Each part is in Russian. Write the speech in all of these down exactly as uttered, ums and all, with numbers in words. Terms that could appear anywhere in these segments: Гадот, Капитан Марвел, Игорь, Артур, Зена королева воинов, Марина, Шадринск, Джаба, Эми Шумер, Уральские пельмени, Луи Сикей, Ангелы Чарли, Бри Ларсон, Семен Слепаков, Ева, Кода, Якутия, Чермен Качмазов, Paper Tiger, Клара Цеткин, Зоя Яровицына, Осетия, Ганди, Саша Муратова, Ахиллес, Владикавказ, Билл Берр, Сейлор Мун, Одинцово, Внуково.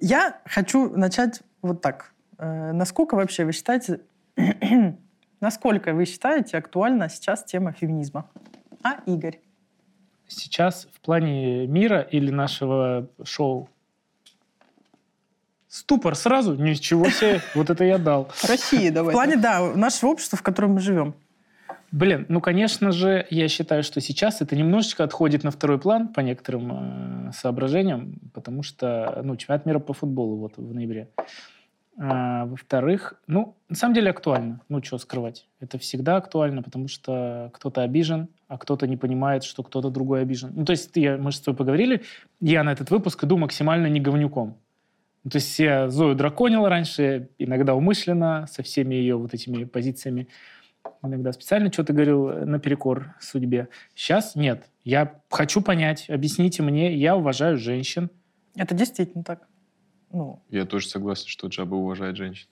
Я хочу начать вот так. Насколько вообще вы считаете, насколько вы считаете актуальна сейчас тема феминизма? А, Игорь? Сейчас в плане мира или нашего шоу? Ступор сразу? Ничего себе, вот это я дал. Россия, давай. В плане, да, нашего общества, в котором мы живем. Блин, ну, конечно же, я считаю, что сейчас это немножечко отходит на второй план по некоторым э, соображениям, потому что, ну, чемпионат мира по футболу вот в ноябре. А, во-вторых, ну, на самом деле актуально. Ну, что скрывать? Это всегда актуально, потому что кто-то обижен, а кто-то не понимает, что кто-то другой обижен. Ну, то есть я, мы же с тобой поговорили, я на этот выпуск иду максимально не говнюком. Ну, то есть я Зою драконил раньше, иногда умышленно, со всеми ее вот этими позициями. Иногда специально что-то говорил наперекор судьбе. Сейчас нет. Я хочу понять, объясните мне, я уважаю женщин. Это действительно так. Ну. Я тоже согласен, что Джаба уважает женщин.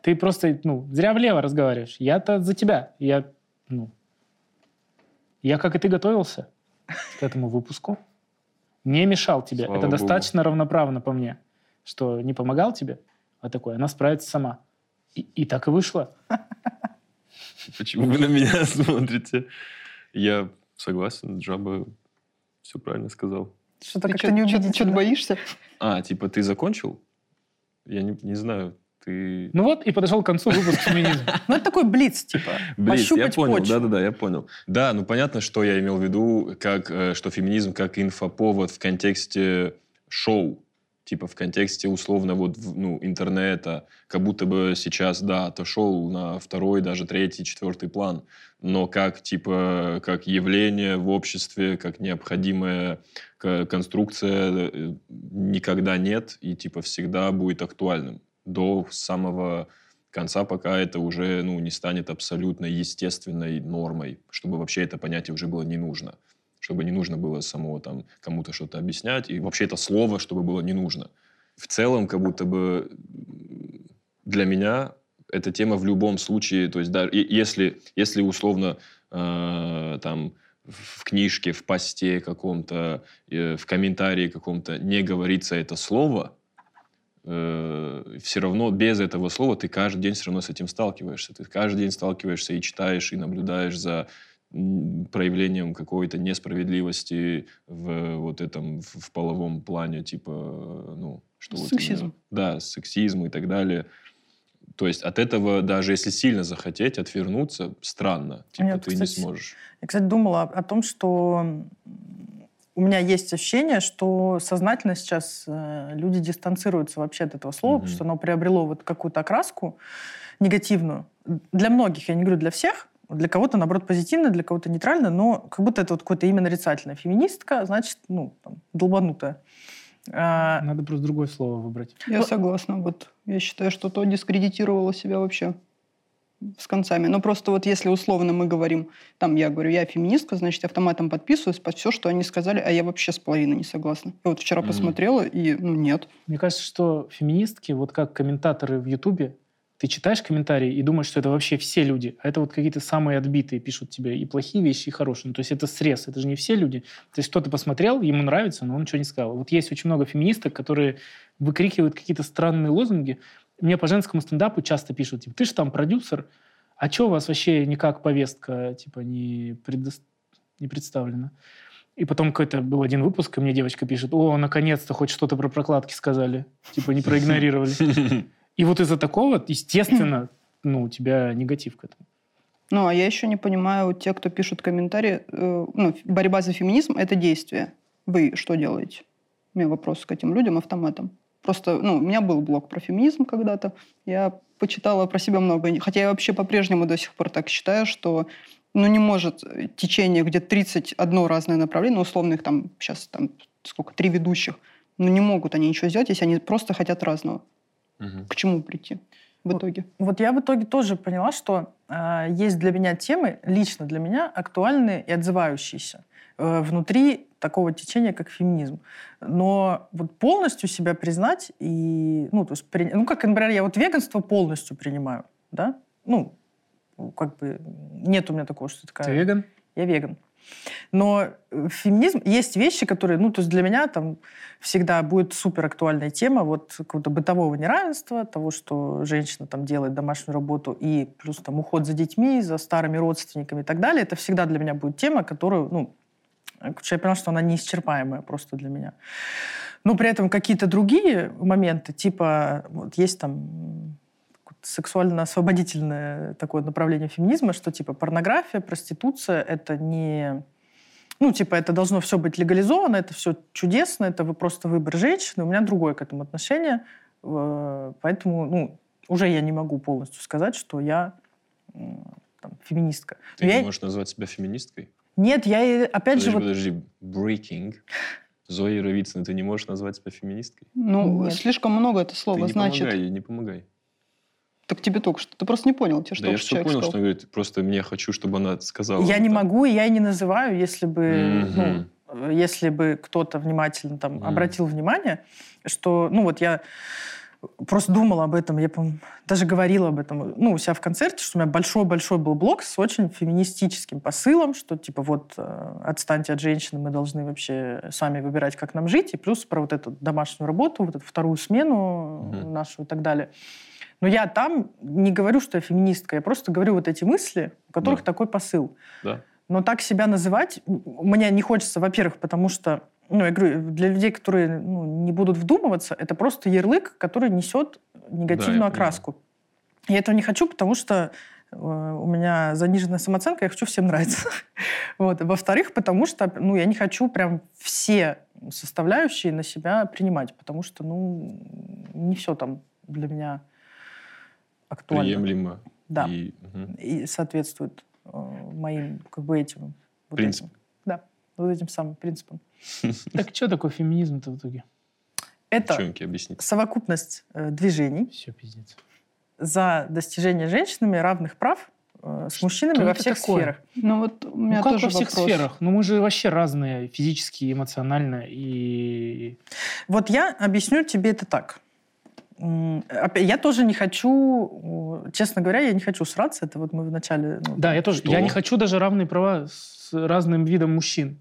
Ты просто, ну, зря влево разговариваешь. Я-то за тебя. Я, ну, я, как и ты, готовился к этому выпуску. Не мешал тебе. Слава Это Богу. Достаточно равноправно по мне, что не помогал тебе, а такое, она справится сама. И, и так и вышло. Почему вы на меня смотрите? Я согласен, Джаба все правильно сказал. Что-то как-то неубедительно. Что ты боишься? А, типа, ты закончил? Я не, не знаю, ты... Ну вот, и подошел к концу выпуск феминизма. Ну это такой блиц, типа. Блиц, я понял, да-да-да, я понял. Да, ну понятно, что я имел в виду, что феминизм как инфоповод в контексте шоу. Типа в контексте условно вот, ну, интернета, как будто бы сейчас, да, отошел на второй, даже третий, четвертый план, но как, типа, как явление в обществе, как необходимая конструкция никогда нет и, типа, всегда будет актуальным до самого конца, пока это уже, ну, не станет абсолютно естественной нормой, чтобы вообще это понятие уже было не нужно. Чтобы не нужно было самого там кому-то что-то объяснять. И вообще это слово, чтобы было не нужно. В целом, как будто бы для меня эта тема в любом случае... То есть, да, если, если условно э, там, в книжке, в посте каком-то, э, в комментарии каком-то не говорится это слово, э, все равно без этого слова ты каждый день все равно с этим сталкиваешься. Ты каждый день сталкиваешься и читаешь, и наблюдаешь за... проявлением какой-то несправедливости в вот этом в половом плане, типа, ну... Что сексизм. Вот, да, сексизм и так далее. То есть от этого, даже если сильно захотеть отвернуться, странно. Типа, Нет, ты кстати, не сможешь. Я, кстати, думала о том, что у меня есть ощущение, что сознательно сейчас люди дистанцируются вообще от этого слова, mm-hmm. потому что оно приобрело вот какую-то окраску негативную. Для многих, я не говорю для всех, для кого-то, наоборот, позитивно, для кого-то нейтрально, но как будто это вот какое-то имя нарицательное. Феминистка, значит, ну, там, долбанутая. Надо просто другое слово выбрать. Я но... согласна. Вот. Я считаю, что то дискредитировало себя вообще с концами. Но просто вот если условно мы говорим, там, я говорю, я феминистка, значит, автоматом подписываюсь под все, что они сказали, а я вообще с половиной не согласна. Я вот вчера mm-hmm. посмотрела, и ну, нет. Мне кажется, что феминистки, вот как комментаторы в Ютубе, ты читаешь комментарии и думаешь, что это вообще все люди, а это вот какие-то самые отбитые пишут тебе и плохие вещи, и хорошие. Ну, то есть это срез, это же не все люди. То есть кто-то посмотрел, ему нравится, но он ничего не сказал. Вот есть очень много феминисток, которые выкрикивают какие-то странные лозунги. Мне по женскому стендапу часто пишут, типа, ты же там продюсер, а что у вас вообще никак повестка типа не, предо... не представлена? И потом какой-то был один выпуск, и мне девочка пишет, о, наконец-то хоть что-то про прокладки сказали, типа не проигнорировали. И вот из-за такого, естественно, ну, у тебя негатив к этому. Ну, а я еще не понимаю, те, кто пишут комментарии, э, ну, борьба за феминизм – это действие. Вы что делаете? У меня вопрос к этим людям автоматом. Просто, ну, у меня был блог про феминизм когда-то, я почитала про себя много. Хотя я вообще по-прежнему до сих пор так считаю, что, ну, не может течение, где тридцать одно разное направление, ну, условно, их там сейчас, там, сколько, три ведущих, ну, не могут они ничего сделать, если они просто хотят разного. К чему прийти в итоге? Вот, вот я в итоге тоже поняла, что э, есть для меня темы, лично для меня, актуальные и отзывающиеся э, внутри такого течения, как феминизм. Но вот полностью себя признать и... Ну, то есть, при, ну как, например, я вот веганство полностью принимаю, да? Ну, как бы нет у меня такого, что такая... Ты веган? Я веган. Но феминизм... Есть вещи, которые... Ну, то есть для меня там всегда будет суперактуальная тема вот какого-то бытового неравенства, того, что женщина там делает домашнюю работу и плюс там уход за детьми, за старыми родственниками и так далее. Это всегда для меня будет тема, которую... Ну, я поняла, что она неисчерпаемая просто для меня. Но при этом какие-то другие моменты, типа... Вот есть там... сексуально-освободительное такое направление феминизма, что типа порнография, проституция, это не... Ну, типа, это должно все быть легализовано, это все чудесно, это просто выбор женщины. У меня другое к этому отношение. Поэтому, ну, уже я не могу полностью сказать, что я там, феминистка. Ты я... не можешь назвать себя феминисткой? Нет, я опять подожди, же... Подожди, вот... подожди. Breaking... Зоя Яровицына, ты не можешь назвать себя феминисткой? Ну, нет. Слишком много это слово ты значит. Не помогай, не помогай. Так тебе только что. Ты просто не понял, тебе что человек сказал. Да я что понял, что она говорит, просто мне хочу, чтобы она сказала. Я не могу, и я и не называю, если бы, ну, если бы кто-то внимательно там обратил внимание, что, ну вот я просто думала об этом, я, по-моему, даже говорила об этом, ну, у себя в концерте, что у меня большой-большой был блок с очень феминистическим посылом, что типа вот отстаньте от женщины, мы должны вообще сами выбирать, как нам жить, и плюс про вот эту домашнюю работу, вот эту вторую смену mm-hmm. нашу и так далее. Но я там не говорю, что я феминистка, я просто говорю вот эти мысли, у которых да. такой посыл. Да. Но так себя называть мне не хочется, во-первых, потому что, ну, я говорю, для людей, которые ну, не будут вдумываться, это просто ярлык, который несет негативную да, я окраску. Понимаю. Я этого не хочу, потому что э, у меня заниженная самооценка, я хочу всем нравиться. Вот. Во-вторых, потому что ну, я не хочу прям все составляющие на себя принимать, потому что ну, не все там для меня... актуально. Приемлемо. Да. И, угу. и соответствует э, моим как бы этим... Вот принципам. Этим. Да, вот этим самым принципам. Так что такое феминизм-то в итоге? Это совокупность э, движений Все, пиздец. За достижение женщинами равных прав э, с мужчинами что во всех такое? Сферах. Ну, вот у меня ну, как тоже во всех вопрос. Сферах? Ну, мы же вообще разные физически, эмоционально и... Вот я объясню тебе это так. Я тоже не хочу, честно говоря, я не хочу сраться. Это вот мы вначале... Ну, да, я тоже. Что? Я не хочу даже равные права с разным видом мужчин.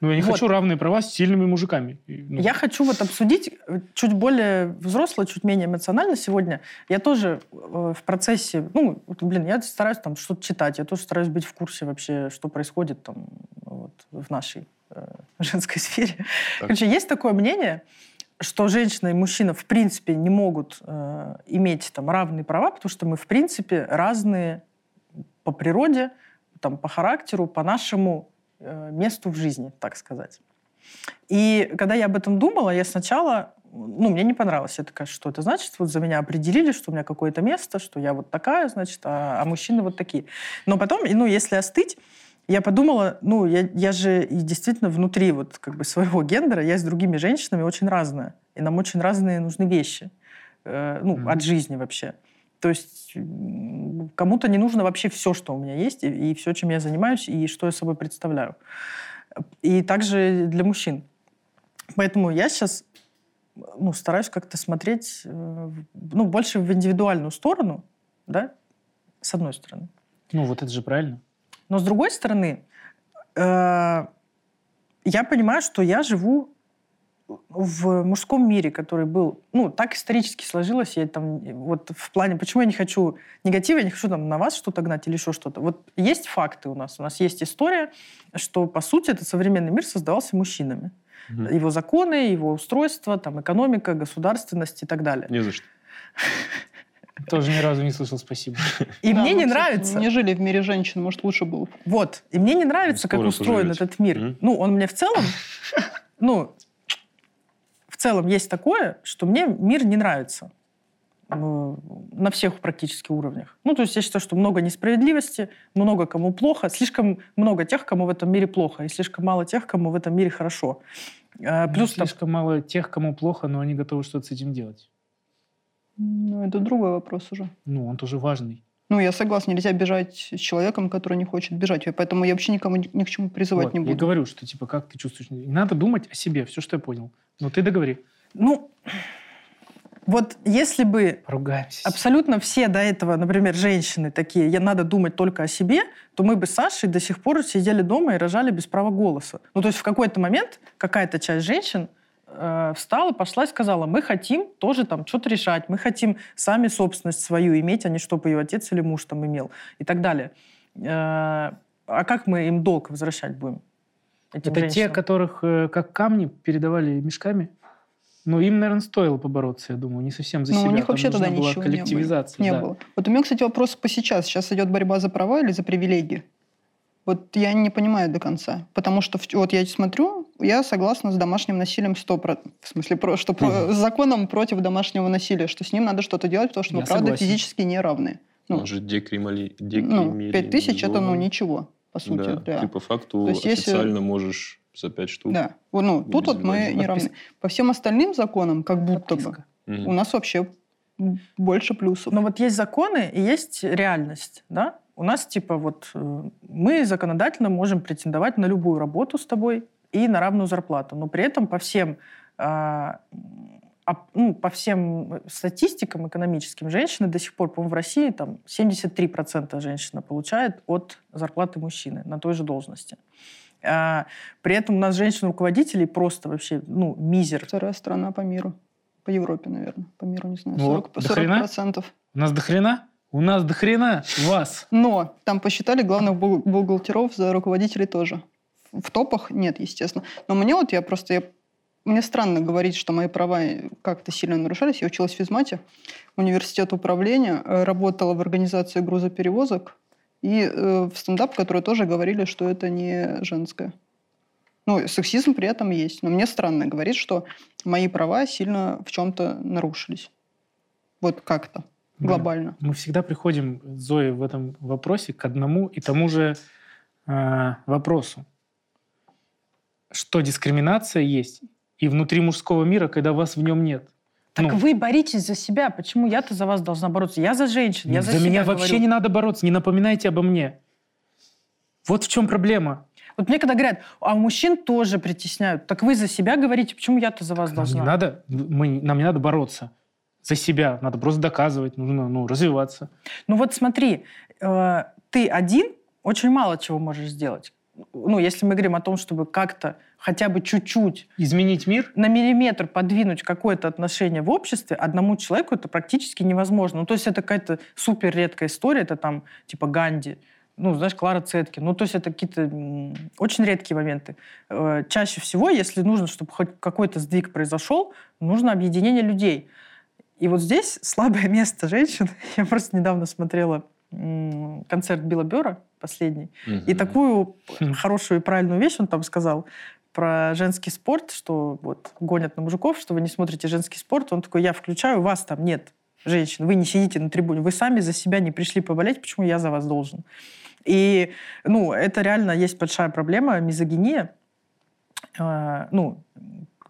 Ну, я не вот. хочу равные права с сильными мужиками. Ну. Я хочу вот обсудить чуть более взросло, чуть менее эмоционально сегодня. Я тоже в процессе... Ну, блин, я стараюсь там что-то читать, я тоже стараюсь быть в курсе вообще, что происходит там вот, в нашей э, женской сфере. Так. Короче, есть такое мнение... что женщина и мужчина в принципе не могут э, иметь там, равные права, потому что мы в принципе разные по природе, там, по характеру, по нашему э, месту в жизни, так сказать. И когда я об этом думала, я сначала... Ну, мне не понравилось. Я такая, что это значит? Вот за меня определили, что у меня какое-то место, что я вот такая, значит, а, а мужчины вот такие. Но потом, ну, если остыть, я подумала, ну, я, я же и действительно внутри вот как бы своего гендера, я с другими женщинами очень разная. И нам очень разные нужны вещи. Э, ну, mm-hmm. от жизни вообще. То есть кому-то не нужно вообще все, что у меня есть, и, и все, чем я занимаюсь, и что я собой представляю. И также для мужчин. Поэтому я сейчас ну, стараюсь как-то смотреть э, ну, больше в индивидуальную сторону, да, с одной стороны. Ну, вот это же правильно. Но, с другой стороны, я понимаю, что я живу в мужском мире, который был... Ну, так исторически сложилось. Я там, вот в плане, почему я не хочу негатива, я не хочу там, на вас что-то гнать или еще что-то. Вот есть факты у нас. У нас есть история, что, по сути, этот современный мир создавался мужчинами. Mm-hmm. Его законы, его устройство, там, экономика, государственность и так далее. Не за что. Тоже ни разу не слышал «спасибо». И да, мне не нравится... Не жили в мире женщин, может, лучше было. Вот. И мне не нравится, как устроен поживете. Этот мир. Mm-hmm. Ну, он мне в целом... Ну, в целом есть такое, что мне мир не нравится. Ну, на всех практически уровнях. Ну, то есть я считаю, что много несправедливости, много кому плохо, слишком много тех, кому в этом мире плохо, и слишком мало тех, кому в этом мире хорошо. А, плюс ну, слишком там... мало тех, кому плохо, но они готовы что-то с этим делать. Ну, это другой вопрос уже. Ну, он тоже важный. Ну, я согласна, нельзя бежать с человеком, который не хочет бежать. Поэтому я вообще никому ни к чему призывать вот, не буду. Я говорю, что, типа, как ты чувствуешь... Не надо думать о себе, все, что я понял. Но ты договори. Ну, Вот если бы Ругаемся. абсолютно все до этого, например, женщины такие, я надо думать только о себе, то мы бы с Сашей до сих пор сидели дома и рожали без права голоса. Ну, то есть в какой-то момент какая-то часть женщин э, встала, пошла и сказала, мы хотим тоже там что-то решать, мы хотим сами собственность свою иметь, а не чтобы ее отец или муж там имел и так далее. Э, а как мы им долг возвращать будем? Это женщинам? Те, которых э, как камни передавали мешками? Ну, им, наверное, стоило побороться, я думаю, не совсем за себя. Ну, у них вообще туда ничего коллективизация, не было. Не да. было. Вот у меня, кстати, вопрос по сейчас. Сейчас идет борьба за права или за привилегии? Вот я не понимаю до конца. Потому что вот я смотрю, я согласна с домашним насилием сто процентов. В смысле, про, что uh-huh. с законом против домашнего насилия, что с ним надо что-то делать, потому что мы, я правда, согласен. физически не равны. Ну, он же декримали... декримили... Ну, пять тысяч – это, ну, ничего, по сути. Да, да. Ты по факту есть, официально если... можешь... за пять штук. Да. Ну, тут вот мы не равны. По всем остальным законам, как будто бы, у нас вообще больше плюсов. Но вот есть законы и есть реальность, да? У нас, типа, вот мы законодательно можем претендовать на любую работу с тобой и на равную зарплату, но при этом по всем, а, ну, по всем статистикам экономическим женщины до сих пор, по-моему, в России там семьдесят три процента женщина получает от зарплаты мужчины на той же должности. А при этом у нас женщин-руководителей просто вообще, ну, мизер. Вторая страна по миру. По Европе, наверное. По миру, не знаю. сорок процентов. У нас до хрена? У нас до хрена? У вас. Но там посчитали главных бухгалтеров за руководителей тоже. В топах нет, естественно. Но мне вот я просто... Я, мне странно говорить, что мои права как-то сильно нарушались. Я училась в физмате, университет управления, работала в организации грузоперевозок. И э, в стендап, которые тоже говорили, что это не женское. Ну, сексизм при этом есть. Но мне странно говорить, что мои права сильно в чем-то нарушились. Вот как-то, глобально. Мы, мы всегда приходим, Зоя, в этом вопросе к одному и тому же э, вопросу. Что дискриминация есть и внутри мужского мира, когда вас в нем нет. Так ну. Вы боритесь за себя. Почему я-то за вас должна бороться? Я за женщин, я за, за себя меня говорю. Вообще не надо бороться. Не напоминайте обо мне. Вот в чем проблема. Вот мне когда говорят, а мужчин тоже притесняют. Так вы за себя говорите, почему я-то за вас так должна? Не надо, мы, нам не надо бороться за себя. Надо просто доказывать, нужно ну, развиваться. Ну вот смотри, э, ты один очень мало чего можешь сделать. Ну, если мы говорим о том, чтобы как-то хотя бы чуть-чуть... Изменить мир? На миллиметр подвинуть какое-то отношение в обществе, одному человеку это практически невозможно. Ну, то есть это какая-то супер редкая история, это там типа Ганди, ну, знаешь, Клара Цеткин. Ну, то есть это какие-то очень редкие моменты. Чаще всего, если нужно, чтобы хоть какой-то сдвиг произошел, нужно объединение людей. И вот здесь слабое место женщин. Я просто недавно смотрела... концерт Билла Берра, последний. Mm-hmm. И такую хорошую и правильную вещь он там сказал про женский спорт, что вот гонят на мужиков, что вы не смотрите женский спорт. Он такой, я включаю, вас там нет, женщин, вы не сидите на трибуне, вы сами за себя не пришли поболеть, почему я за вас должен? И, ну, это реально есть большая проблема, мизогиния. Э, ну,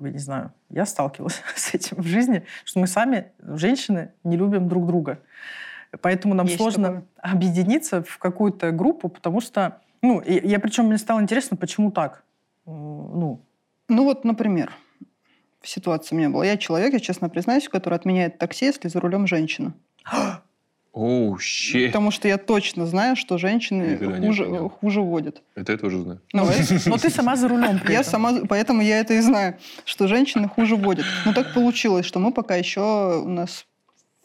я не знаю, я сталкивалась с этим в жизни, что мы сами, женщины, не любим друг друга. Поэтому нам есть сложно такое. Объединиться в какую-то группу, потому что... Ну, я причем, мне стало интересно, почему так? Ну, ну вот, например, ситуация у меня была. Я человек, я честно признаюсь, который отменяет такси, если за рулем женщина. Оу, oh, щит. Потому что я точно знаю, что женщины хуже, хуже водят. Это я тоже знаю. Но, Но ты сама за рулем. Я сама, поэтому я это и знаю, что женщины хуже водят. Но так получилось, что мы пока еще у нас...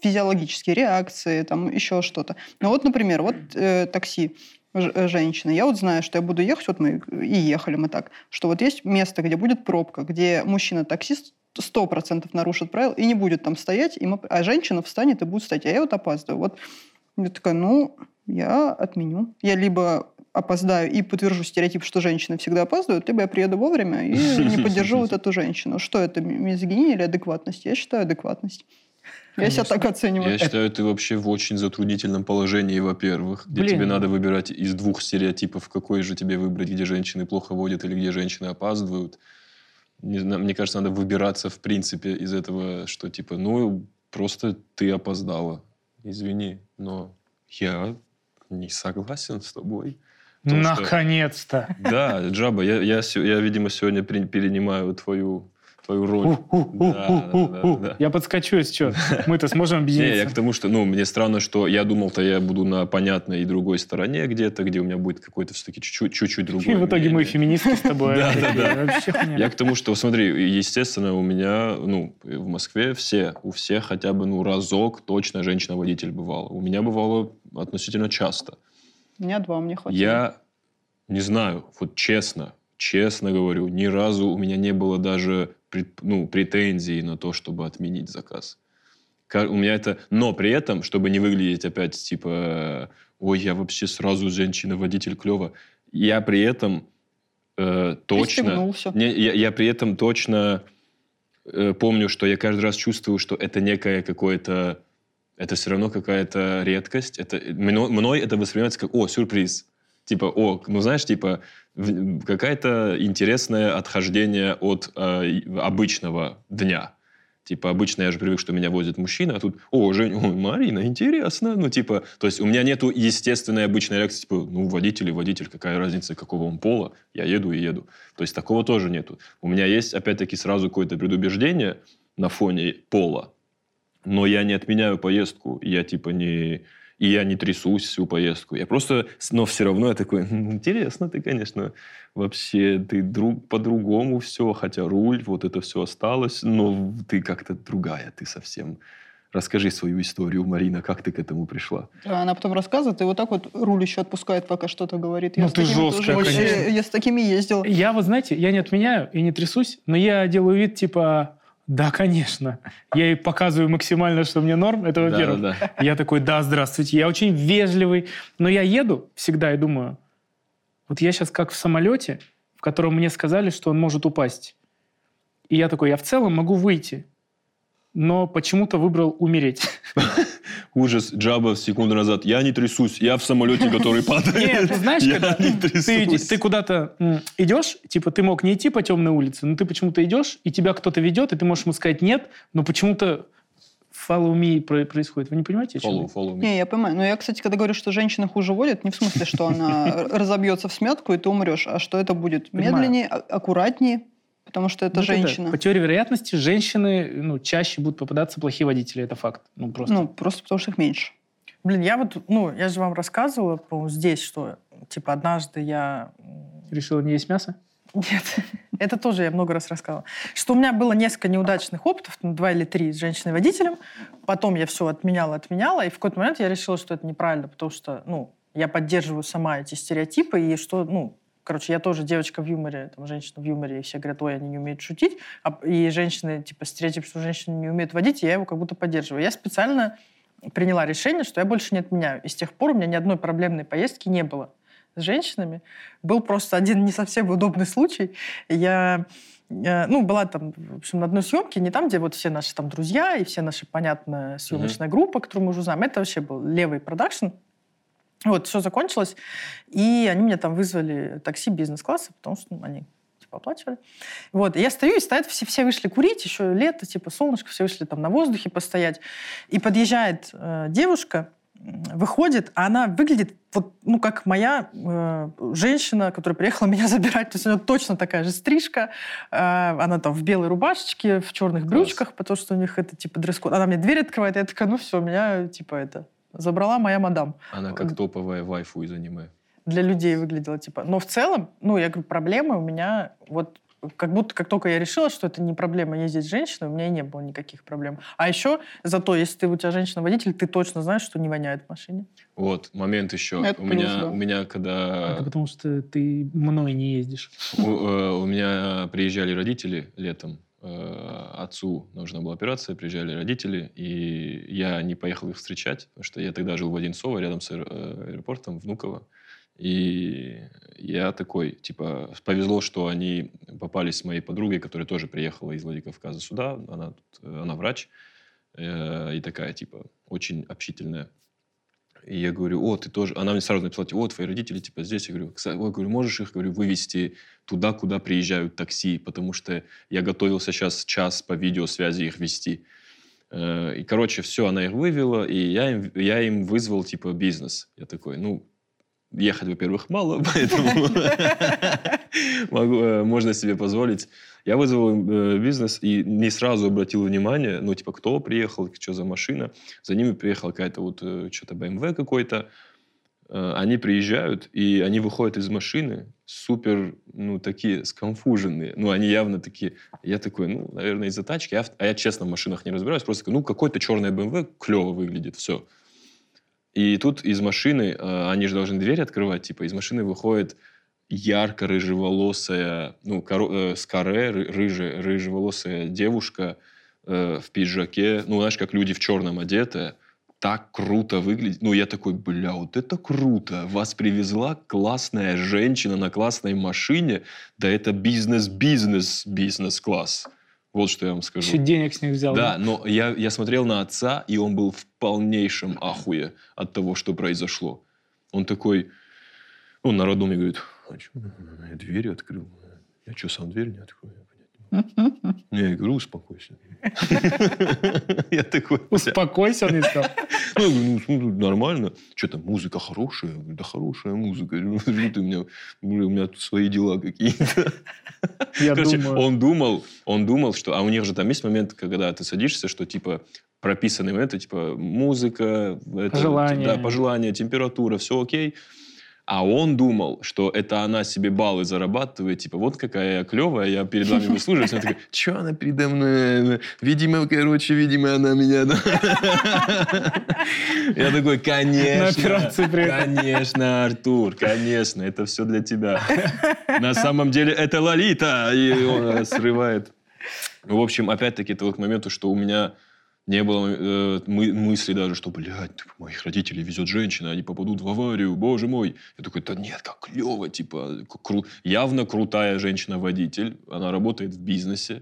физиологические реакции, там еще что-то. Ну вот, например, вот э, такси ж- женщины. Я вот знаю, что я буду ехать, вот мы и ехали мы так, что вот есть место, где будет пробка, где мужчина-таксист сто процентов нарушит правила и не будет там стоять, и мы... а женщина встанет и будет стоять, а я вот опаздываю. Вот я такая, ну, я отменю. Я либо опоздаю и подтвержу стереотип, что женщины всегда опаздывают, либо я приеду вовремя и не поддержу вот эту женщину. Что это, мизогиния или адекватность? Я считаю, адекватность. Конечно. Я себя так оцениваю. Я это... считаю, ты вообще в очень затруднительном положении, во-первых. Где Блин. тебе надо выбирать из двух стереотипов, какой же тебе выбрать, где женщины плохо водят или где женщины опаздывают. Не знаю, мне кажется, надо выбираться, в принципе, из этого, что типа, ну, просто ты опоздала. Извини, но я не согласен с тобой. Потому Наконец-то! Что... Да, Джаба, я, я, я, видимо, сегодня перенимаю твою... твою роль. Я подскочу, если что. Мы-то сможем объединиться. Я к тому, что, ну, мне странно, что я думал-то я буду на понятной и другой стороне где-то, где у меня будет какой-то все-таки чуть-чуть другой. И в итоге мы феминистки с тобой. Я к тому, что, смотри, естественно, у меня, ну, в Москве все, у всех хотя бы, ну, разок точно женщина-водитель бывала. У меня бывало относительно часто. У меня два, мне хватило. Я не знаю, вот честно, честно говорю, ни разу у меня не было даже ну, претензий на то, чтобы отменить заказ. У меня это... Но при этом, чтобы не выглядеть опять типа «Ой, я вообще сразу женщина-водитель, клево», я при этом э, точно... Не, я, я при этом точно э, помню, что я каждый раз чувствую, что это некое какое-то... Это все равно какая-то редкость. Это, мной, мной это воспринимается как «О, сюрприз». Типа, о, ну знаешь, типа, какое-то интересное отхождение от э, обычного дня. Типа, обычно я же привык, что меня возит мужчина, а тут, о, Жень, ой, Марина, интересно. Ну, типа, то есть у меня нету естественной обычной реакции, типа, ну, водитель и водитель, какая разница, какого он пола, я еду и еду. То есть такого тоже нету. У меня есть, опять-таки, сразу какое-то предубеждение на фоне пола, но я не отменяю поездку, я, типа, не... И я не трясусь всю поездку. Я просто... Но все равно я такой, интересно ты, конечно, вообще, ты друг, по-другому все, хотя руль, вот это все осталось, но ты как-то другая, ты совсем... Расскажи свою историю, Марина, как ты к этому пришла? Она потом рассказывает, и вот так вот руль еще отпускает, пока что-то говорит. Я ну ты жесткая, конечно. Я, я с такими ездила. Я, вы знаете, я не отменяю и не трясусь, но я делаю вид, типа... Да, конечно. Я ей показываю максимально, что мне норм. Это во-первых. Да, да, да. Я такой, да, здравствуйте. Я очень вежливый. Но я еду всегда и думаю, вот я сейчас как в самолете, в котором мне сказали, что он может упасть. И я такой, я в целом могу выйти. Но почему-то выбрал умереть. Ужас. Джаба секунду назад. Я не трясусь. Я в самолете, который падает. Нет, знаешь, когда ты куда-то идешь, типа ты мог не идти по темной улице, но ты почему-то идешь, и тебя кто-то ведет, и ты можешь ему сказать нет, но почему-то follow me происходит. Вы не понимаете? Follow, follow me. Не, я понимаю. Но я, кстати, когда говорю, что женщина хуже водит, не в смысле, что она разобьется в смятку, и ты умрешь, а что это будет медленнее, аккуратнее. Потому что это вот женщина. Это, по теории вероятности, женщины ну, чаще будут попадаться плохие водители. Это факт. Ну просто. ну, просто потому что их меньше. Блин, я вот, ну, я же вам рассказывала, по-моему, здесь, что, типа, однажды я... Решила не есть мясо? Нет. Это тоже я много раз рассказывала. Что у меня было несколько неудачных опытов, ну, два или три с женщиной-водителем. Потом я все отменяла, отменяла. И в какой-то момент я решила, что это неправильно, потому что, ну, я поддерживаю сама эти стереотипы, и что, ну... Короче, я тоже девочка в юморе, там, женщина в юморе, и все говорят, ой, они не умеют шутить. И женщины, типа, стереотип, что женщины не умеют водить, и я его как будто поддерживаю. Я специально приняла решение, что я больше не отменяю. И с тех пор у меня ни одной проблемной поездки не было с женщинами. Был просто один не совсем удобный случай. Я... Ну, была там, в общем, на одной съемке, не там, где вот все наши там друзья и все наши, понятно, съемочная mm-hmm. группа, которую мы уже знаем. Это вообще был левый продакшн. Вот, все закончилось, и они меня там вызвали такси бизнес-класса, потому что ну, они, типа, оплачивали. Вот, и я стою, и стоят, все, все вышли курить, еще лето, типа, солнышко, все вышли там на воздухе постоять. И подъезжает э, девушка, выходит, а она выглядит, вот, ну, как моя э, женщина, которая приехала меня забирать. То есть у нее точно такая же стрижка. Э, она там в белой рубашечке, в черных брючках, потому что у них это, типа, дресс-код. Она мне дверь открывает, и я такая, ну, все, меня, типа, это... забрала моя мадам. Она как топовая вайфу из аниме. Для людей выглядела типа. Но в целом, ну, я говорю, проблемы у меня вот как будто как только я решила, что это не проблема ездить с женщиной, у меня и не было никаких проблем. А еще зато, если ты, у тебя женщина-водитель, ты точно знаешь, что не воняет в машине. Вот, момент еще. Это у, плюс, меня, да. у меня когда... Это потому что ты мной не ездишь. У, у меня приезжали родители летом. Отцу нужна была операция, приезжали родители, и я не поехал их встречать, потому что я тогда жил в Одинцово, рядом с аэропортом, Внуково. И я такой, типа, повезло, что они попались с моей подругой, которая тоже приехала из Владикавказа сюда, она, она врач, и такая, типа, очень общительная. И я говорю, о, ты тоже... Она мне сразу написала, о, твои родители, типа, здесь. Я говорю, ой, говорю, можешь их, говорю, вывезти туда, куда приезжают такси, потому что я готовился сейчас час по видеосвязи их везти. И, короче, все, она их вывела, и я им, я им вызвал, типа, бизнес. Я такой, ну, ехать, во-первых, мало, поэтому можно себе позволить. Я вызвал бизнес и не сразу обратил внимание, ну, типа, кто приехал, что за машина. За ними приехала какая-то вот что-то бэ эм вэ какой-то. Они приезжают, и они выходят из машины супер, ну, такие сконфуженные. Ну, они явно такие... Я такой, ну, наверное, из-за тачки. Я, а я, честно, в машинах не разбираюсь. Просто такой, ну, какой-то черный бэ эм вэ клево выглядит, все. И тут из машины... Они же должны дверь открывать, типа. Из машины выходит ярко-рыжеволосая, ну, коро, э, с каре, рыже, рыжеволосая девушка э, в пиджаке. Ну, знаешь, как люди в черном одетые. Так круто выглядит. Ну, я такой, бля, вот это круто. Вас привезла классная женщина на классной машине. Да это бизнес-бизнес-бизнес-класс. Вот что я вам скажу. Еще денег с них взял. Да, да? но я, я смотрел на отца, и он был в полнейшем ахуе от того, что произошло. Он такой... Он на роддоме говорит, а что, я дверь открыл. Я что, сам дверь не открою? Я говорю, успокойся. Я такой... Успокойся, он не сказал. Ну, нормально. Что-то музыка хорошая. Да хорошая музыка. У меня тут свои дела какие-то. Короче, он думал, он думал, что... А у них же там есть момент, когда ты садишься, что типа прописанный момент, типа музыка... Пожелания. Да, пожелания, температура, все окей. А он думал, что это она себе баллы зарабатывает. Типа, вот какая я клевая, я перед вами выслуживаюсь. Она такая, что она передо мной? Видимо, короче, видимо, она меня... Я такой, конечно, конечно, Артур, конечно, это все для тебя. На самом деле, это Лолита. И он срывает. В общем, опять-таки, это вот к моменту, что у меня... Не было э, мы, мысли даже, что, блядь, моих родителей везет женщина, они попадут в аварию, боже мой. Я такой, да нет, как клево, типа, кру... явно крутая женщина-водитель, она работает в бизнесе,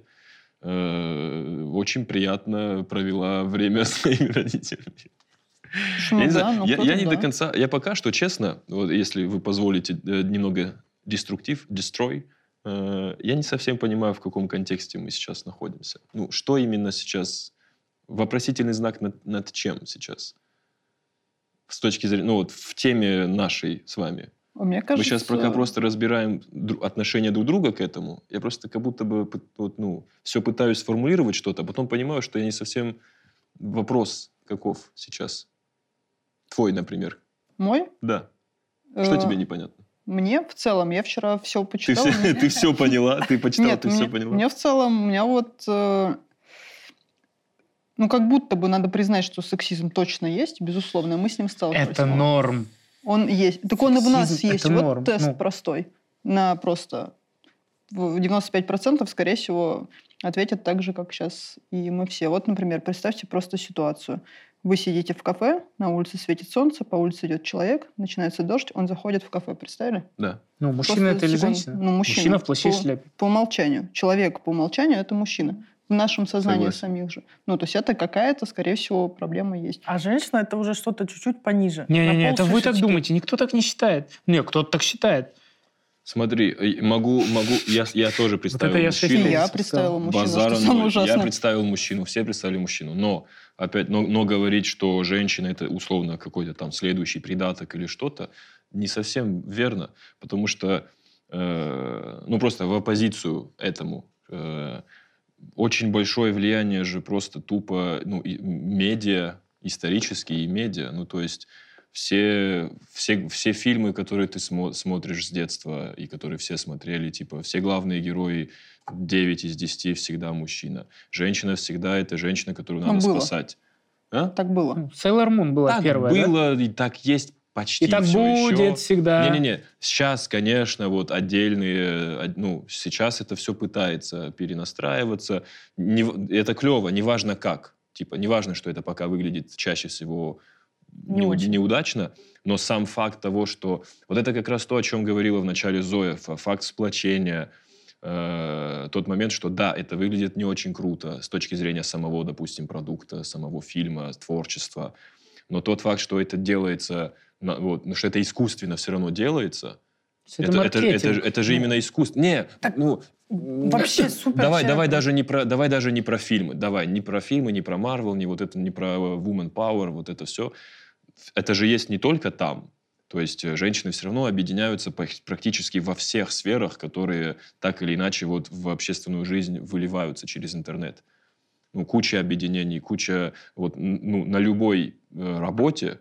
э, очень приятно провела время с моими родителями. Ну, я не, да, знаю, ну, я, я не да. до конца, я пока что, честно, вот, если вы позволите э, немного деструктив, дестрой, э, я не совсем понимаю, в каком контексте мы сейчас находимся. Ну, что именно сейчас... Вопросительный знак над, над чем сейчас? С точки зрения... Ну вот, в теме нашей с вами. Мне кажется... Мы сейчас пока просто разбираем отношение друг друга к этому. Я просто как будто бы вот, ну, все пытаюсь сформулировать что-то, а потом понимаю, что я не совсем... Вопрос каков сейчас? Твой, например. Мой? Да. Что тебе непонятно? Мне в целом, я вчера все почитала. Ты все поняла? Ты почитала, ты все поняла? Мне в целом, у меня вот... Ну, как будто бы надо признать, что сексизм точно есть, безусловно, мы с ним сталкиваемся. Это норм. Он есть. Так он сексизм, и у нас есть. Вот норм. Тест ну. простой. На просто девяносто пять процентов, скорее всего, ответят так же, как сейчас и мы все. Вот, например, представьте просто ситуацию. Вы сидите в кафе, на улице светит солнце, по улице идет человек, начинается дождь, он заходит в кафе, представили? Да. Ну, мужчина просто это или женщина? Ну, мужчина. Мужчина в плаще и шляпе. По умолчанию. Человек по умолчанию – это мужчина. В нашем сознании Согласен. самих же. Ну, то есть это какая-то, скорее всего, проблема есть. А женщина – это уже что-то чуть-чуть пониже. Не-не-не, это вы так думаете. Никто так не считает. Не, кто-то так считает. Смотри, могу, могу, я, я тоже представил вот мужчину. Я представила мужчину, Базара что самое ужасное. Я представил мужчину, все представили мужчину. Но, опять, но, но говорить, что женщина – это условно какой-то там следующий придаток или что-то, не совсем верно. Потому что, э, ну, просто в оппозицию этому э, очень большое влияние же просто тупо, ну, и медиа, исторические и медиа. Ну, то есть все, все, все фильмы, которые ты смо- смотришь с детства и которые все смотрели, типа, все главные герои девять из десяти всегда мужчина. Женщина всегда это женщина, которую надо было. спасать. А? Так было. Сейлор Мун была так первая, было, да? И так есть. Почти и так будет еще. всегда. Не-не-не. Сейчас, конечно, вот отдельные... Ну, сейчас это все пытается перенастраиваться. Не, это клево, неважно как. Типа, неважно, что это пока выглядит чаще всего не не, неудачно, но сам факт того, что... Вот это как раз то, о чем говорила в начале Зоя. Факт сплочения. Э, тот момент, что да, это выглядит не очень круто с точки зрения самого, допустим, продукта, самого фильма, творчества. Но тот факт, что это делается... На, вот, ну, что это искусственно все равно делается. Это, это, это, это, это же именно искусство. Не, так, ну, вообще супер. Давай, давай, даже не про, давай даже не про фильмы. Давай не про фильмы, не про Марвел, не, вот это, не про Woman Power, вот это все. Это же есть не только там. То есть женщины все равно объединяются практически во всех сферах, которые так или иначе вот в общественную жизнь выливаются через интернет. Ну, куча объединений, куча... Вот, ну, на любой работе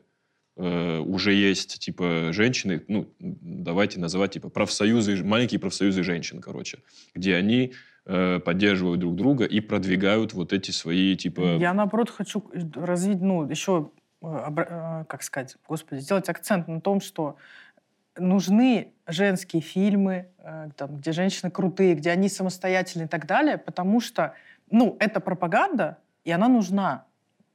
э, уже есть, типа, женщины, ну, давайте называть, типа, профсоюзы, маленькие профсоюзы женщин, короче, где они э, поддерживают друг друга и продвигают вот эти свои, типа... Я, наоборот, хочу развить, ну, еще... как сказать, господи, сделать акцент на том, что нужны женские фильмы, там, где женщины крутые, где они самостоятельные и так далее, потому что, ну, это пропаганда, и она нужна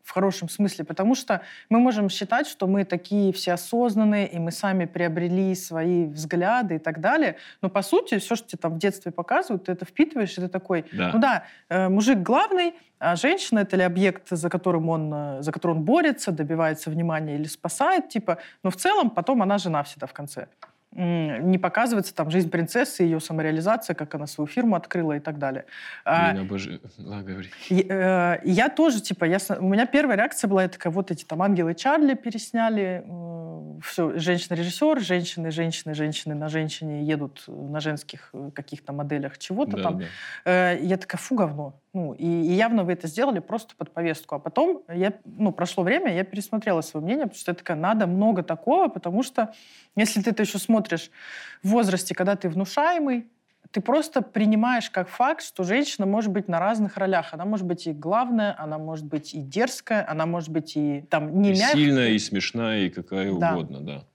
в хорошем смысле, потому что мы можем считать, что мы такие все осознанные, и мы сами приобрели свои взгляды и так далее, но, по сути, все, что тебе там в детстве показывают, ты это впитываешь, и ты такой, да. ну да, мужик главный, а женщина — это ли объект, за которым он, за который он борется, добивается внимания или спасает, типа, но в целом потом она жена всегда в конце. Не показывается там жизнь принцессы, ее самореализация, как она свою фирму открыла и так далее. Блин, обожаю. Ладно, говори. Я, я тоже, типа, я, у меня первая реакция была, я такая, вот эти там «Ангелы Чарли» пересняли, все, женщина-режиссер, женщины, женщины, женщины на женщине едут на женских каких-то моделях чего-то да, там. Да. Я такая, фу, говно. Ну, и, и явно вы это сделали просто под повестку. А потом, я, ну, прошло время, я пересмотрела свое мнение, потому что я такая, надо много такого, потому что если ты это еще смотришь в возрасте, когда ты внушаемый, ты просто принимаешь как факт, что женщина может быть на разных ролях. Она может быть и главная, она может быть и дерзкая, она может быть и там не мягкая. И сильная, и смешная, и какая да. угодно, да.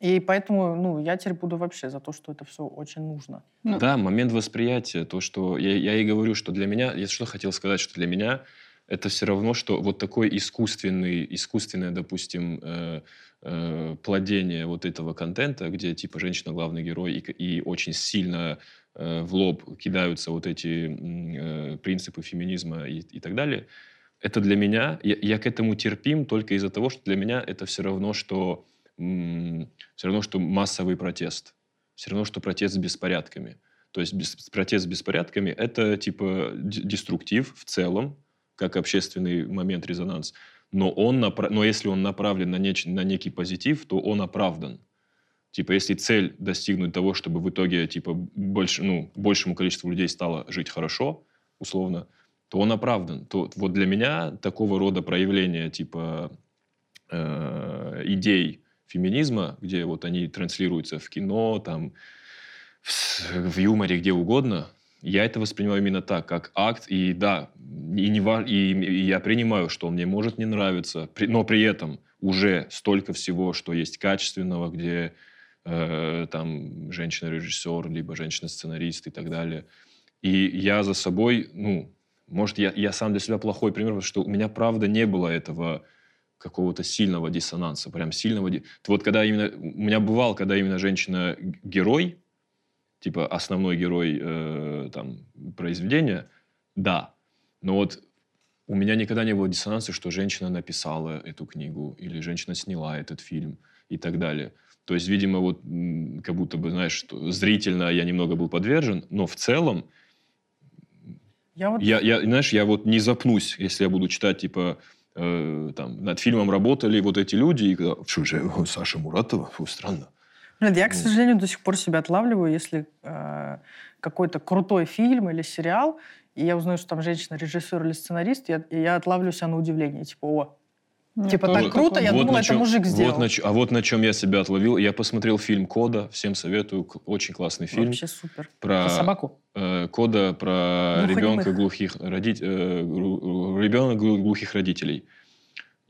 И поэтому, ну, я теперь буду вообще за то, что это все очень нужно. Ну. Да, момент восприятия, то, что я, я и говорю, что для меня, я что хотел сказать, что для меня это все равно, что вот такое искусственный, искусственное, допустим, э, э, плодение вот этого контента, где типа женщина главный герой и, и очень сильно э, в лоб кидаются вот эти э, принципы феминизма и, и так далее. Это для меня, я, я к этому терпим только из-за того, что для меня это все равно, что все равно, что массовый протест. Все равно, что протест с беспорядками. То есть без, протест с беспорядками — это типа деструктив в целом, как общественный момент, резонанс. Но, он напра... Но если он направлен на, неч... на некий позитив, то он оправдан. Типа, если цель достигнуть того, чтобы в итоге типа, больше, ну, большему количеству людей стало жить хорошо, условно, то он оправдан. То, вот для меня такого рода проявления типа, э, идей феминизма, где вот они транслируются в кино, там, в, в юморе, где угодно, я это воспринимаю именно так, как акт, и да, и, не, и, и я принимаю, что он мне может не нравиться, при, но при этом уже столько всего, что есть качественного, где э, там женщина-режиссер, либо женщина-сценарист и так далее. И я за собой, ну, может, я, я сам для себя плохой пример, потому что у меня, правда, не было этого какого-то сильного диссонанса, прям сильного... Вот когда именно... У меня бывал, когда именно женщина-герой, типа основной герой э, там, произведения, да, но вот у меня никогда не было диссонанса, что женщина написала эту книгу или женщина сняла этот фильм и так далее. То есть, видимо, вот как будто бы, знаешь, что зрительно я немного был подвержен, но в целом я, вот... я, я, знаешь, я вот не запнусь, если я буду читать, типа... Там, над фильмом работали вот эти люди, и когда, что же, Саша Муратова? Фу, странно. Блин, я, к сожалению, до сих пор себя отлавливаю, если э, какой-то крутой фильм или сериал, и я узнаю, что там женщина-режиссер или сценарист, я, я отлавливаю себя на удивление, типа, о, ну, типа, так вот, круто, я вот думала, чем, это мужик сделал. Вот на, а вот на чем я себя отловил, я посмотрел фильм «Кода», всем советую, очень классный фильм. Вообще супер. Про, про собаку? Э, «Кода» про ребенка глухих, роди, э, ребенка глухих родителей.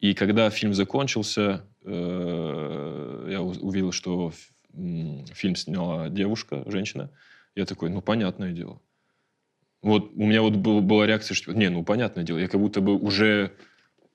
И когда фильм закончился, э, я увидел, что фильм сняла девушка, женщина. Я такой, ну, понятное дело. Вот у меня вот был, была реакция, что не, ну, понятное дело, я как будто бы уже...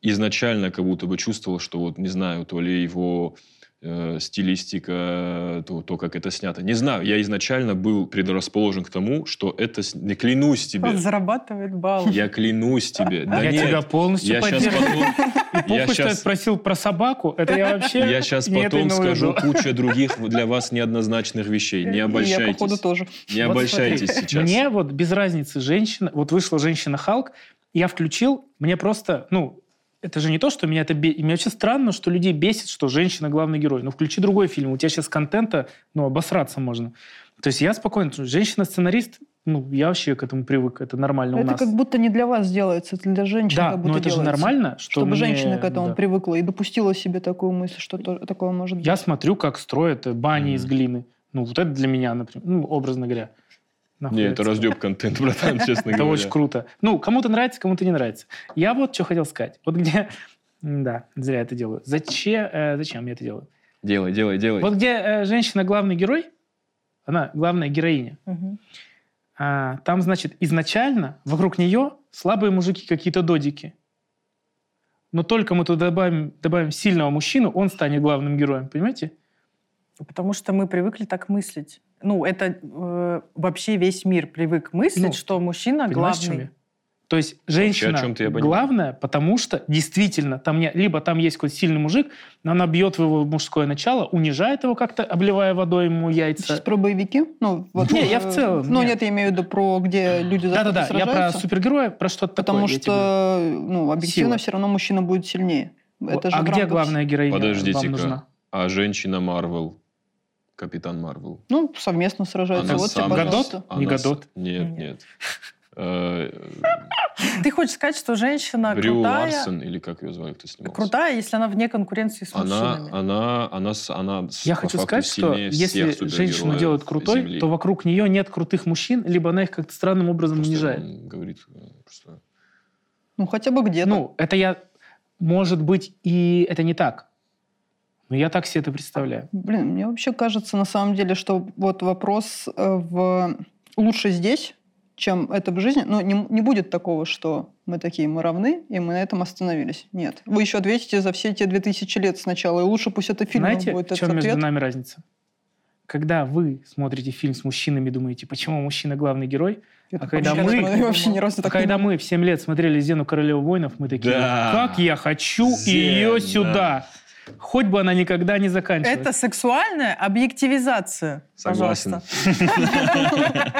изначально как будто бы чувствовал, что вот, не знаю, то ли его э, стилистика, то, то, как это снято. Не знаю, я изначально был предрасположен к тому, что это... Не клянусь тебе. Он зарабатывает баллы. Я клянусь тебе. Да я нет, тебя полностью поддерживаю. И похуй, что я спросил про собаку, это я вообще... Я сейчас потом скажу кучу других для вас неоднозначных вещей. Не обольщайтесь. Я, походу, тоже. Не обольщайтесь сейчас. Мне вот без разницы женщина... Вот вышла женщина Халк, я включил, мне просто, ну... Это же не то, что меня это бесит. Мне вообще странно, что людей бесит, что женщина главный герой. Ну, включи другой фильм, у тебя сейчас контента, ну, обосраться можно. То есть я спокойно, женщина-сценарист, ну, я вообще к этому привык, это нормально у нас. Это как будто не для вас делается, это для женщин как будто делается. Да, но это же нормально, что чтобы мне... женщина к этому да. привыкла и допустила себе такую мысль, что такое может быть. Я смотрю, как строят бани mm-hmm. из глины. Ну, вот это для меня, например, ну, образно говоря. Находится. Нет, это раздёб контент, братан, честно говоря. Это очень круто. Ну, кому-то нравится, кому-то не нравится. Я вот что хотел сказать. Вот где... Да, зря это делаю. Зачем, э, зачем я это делаю? Делай, делай, делай. Вот где э, женщина главный герой, она главная героиня, угу. а, там, значит, изначально вокруг нее слабые мужики, какие-то додики. Но только мы туда добавим, добавим сильного мужчину, он станет главным героем, понимаете? Потому что мы привыкли так мыслить. Ну, это э, вообще весь мир привык мыслить, ну, что мужчина главный. То есть женщина вообще, главная, потому что действительно, там не, либо там есть какой-то сильный мужик, но она бьет в его мужское начало, унижает его как-то, обливая водой ему яйца. Сейчас про боевики? Ну, вот, не, э, я в целом. Ну, нет. нет, я имею в виду про, где люди за да, да, сражаются. Да-да-да, я про супергероев, про что-то потому такое. Потому что, ну, объективно сила. Все равно мужчина будет сильнее. Это а же где главная героиня Подождите-ка. Вам нужна? А женщина Марвел? Капитан Марвел. Ну, совместно сражаются. Она вот сам... тебе, Гадот? Она... Не Гадот. Нет, нет. Ты хочешь сказать, что женщина крутая... Бри Ларсон, или как ее звали, кто снимался? Крутая, если она вне конкуренции с мужчинами. Она, она, она... Я хочу сказать, что если женщину делают крутой, то вокруг нее нет крутых мужчин, либо она их как-то странным образом унижает. Говорит просто... Ну, хотя бы где-то. Ну, это я... Может быть, и это не так. Ну, я так себе это представляю. Блин, мне вообще кажется, на самом деле, что вот вопрос в лучше здесь, чем это в жизни. Ну, не, не будет такого, что мы такие, мы равны, и мы на этом остановились. Нет. Вы еще ответите за все эти две тысячи лет сначала, и лучше пусть это фильм будет. Знаете, в чем между нами разница? Когда вы смотрите фильм с мужчинами и думаете, почему мужчина главный герой, это а когда, мы, вообще не раз а когда мы в семь лет смотрели «Зену королеву воинов», мы такие, да. как я хочу Зена. Ее сюда. Хоть бы она никогда не заканчивалась. Это сексуальная объективизация. Согласен.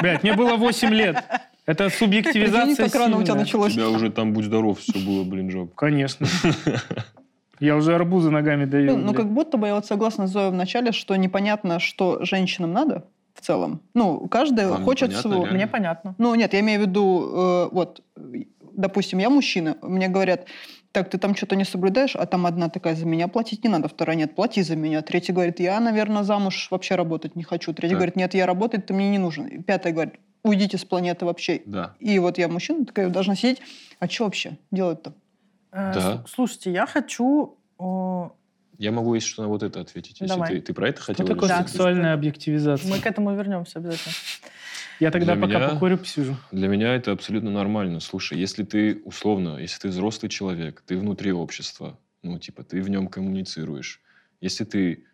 Блядь, мне было восемь лет. Это субъективизация. Как рано у тебя началось. У тебя уже там, будь здоров, все было, блин, жопа. Конечно. Я уже арбузы ногами даю. Ну, как будто бы я вот согласна с Зоей в начале, что непонятно, что женщинам надо в целом. Ну, каждая хочет своего. Мне понятно. Ну, нет, я имею в виду, вот, допустим, я мужчина, мне говорят... Так, ты там что-то не соблюдаешь, а там одна такая, за меня платить не надо, вторая, нет, плати за меня. Третья говорит, я, наверное, замуж вообще работать не хочу. Третья да. говорит, нет, я работать, ты мне не нужен. И пятая говорит, уйдите с планеты вообще. Да. И вот я мужчина, такая, должна сидеть. А что вообще делать-то? Э, да. Слушайте, я хочу... Э... Я могу, если что, на вот это ответить. Если ты, ты про это хотела... Что такое сексуальная объективизация? Мы к этому вернемся обязательно. Я тогда для пока меня, покурю, посижу. Для меня это абсолютно нормально. Слушай, если ты, условно, если ты взрослый человек, ты внутри общества, ну, типа, ты в нем коммуницируешь. Если ты,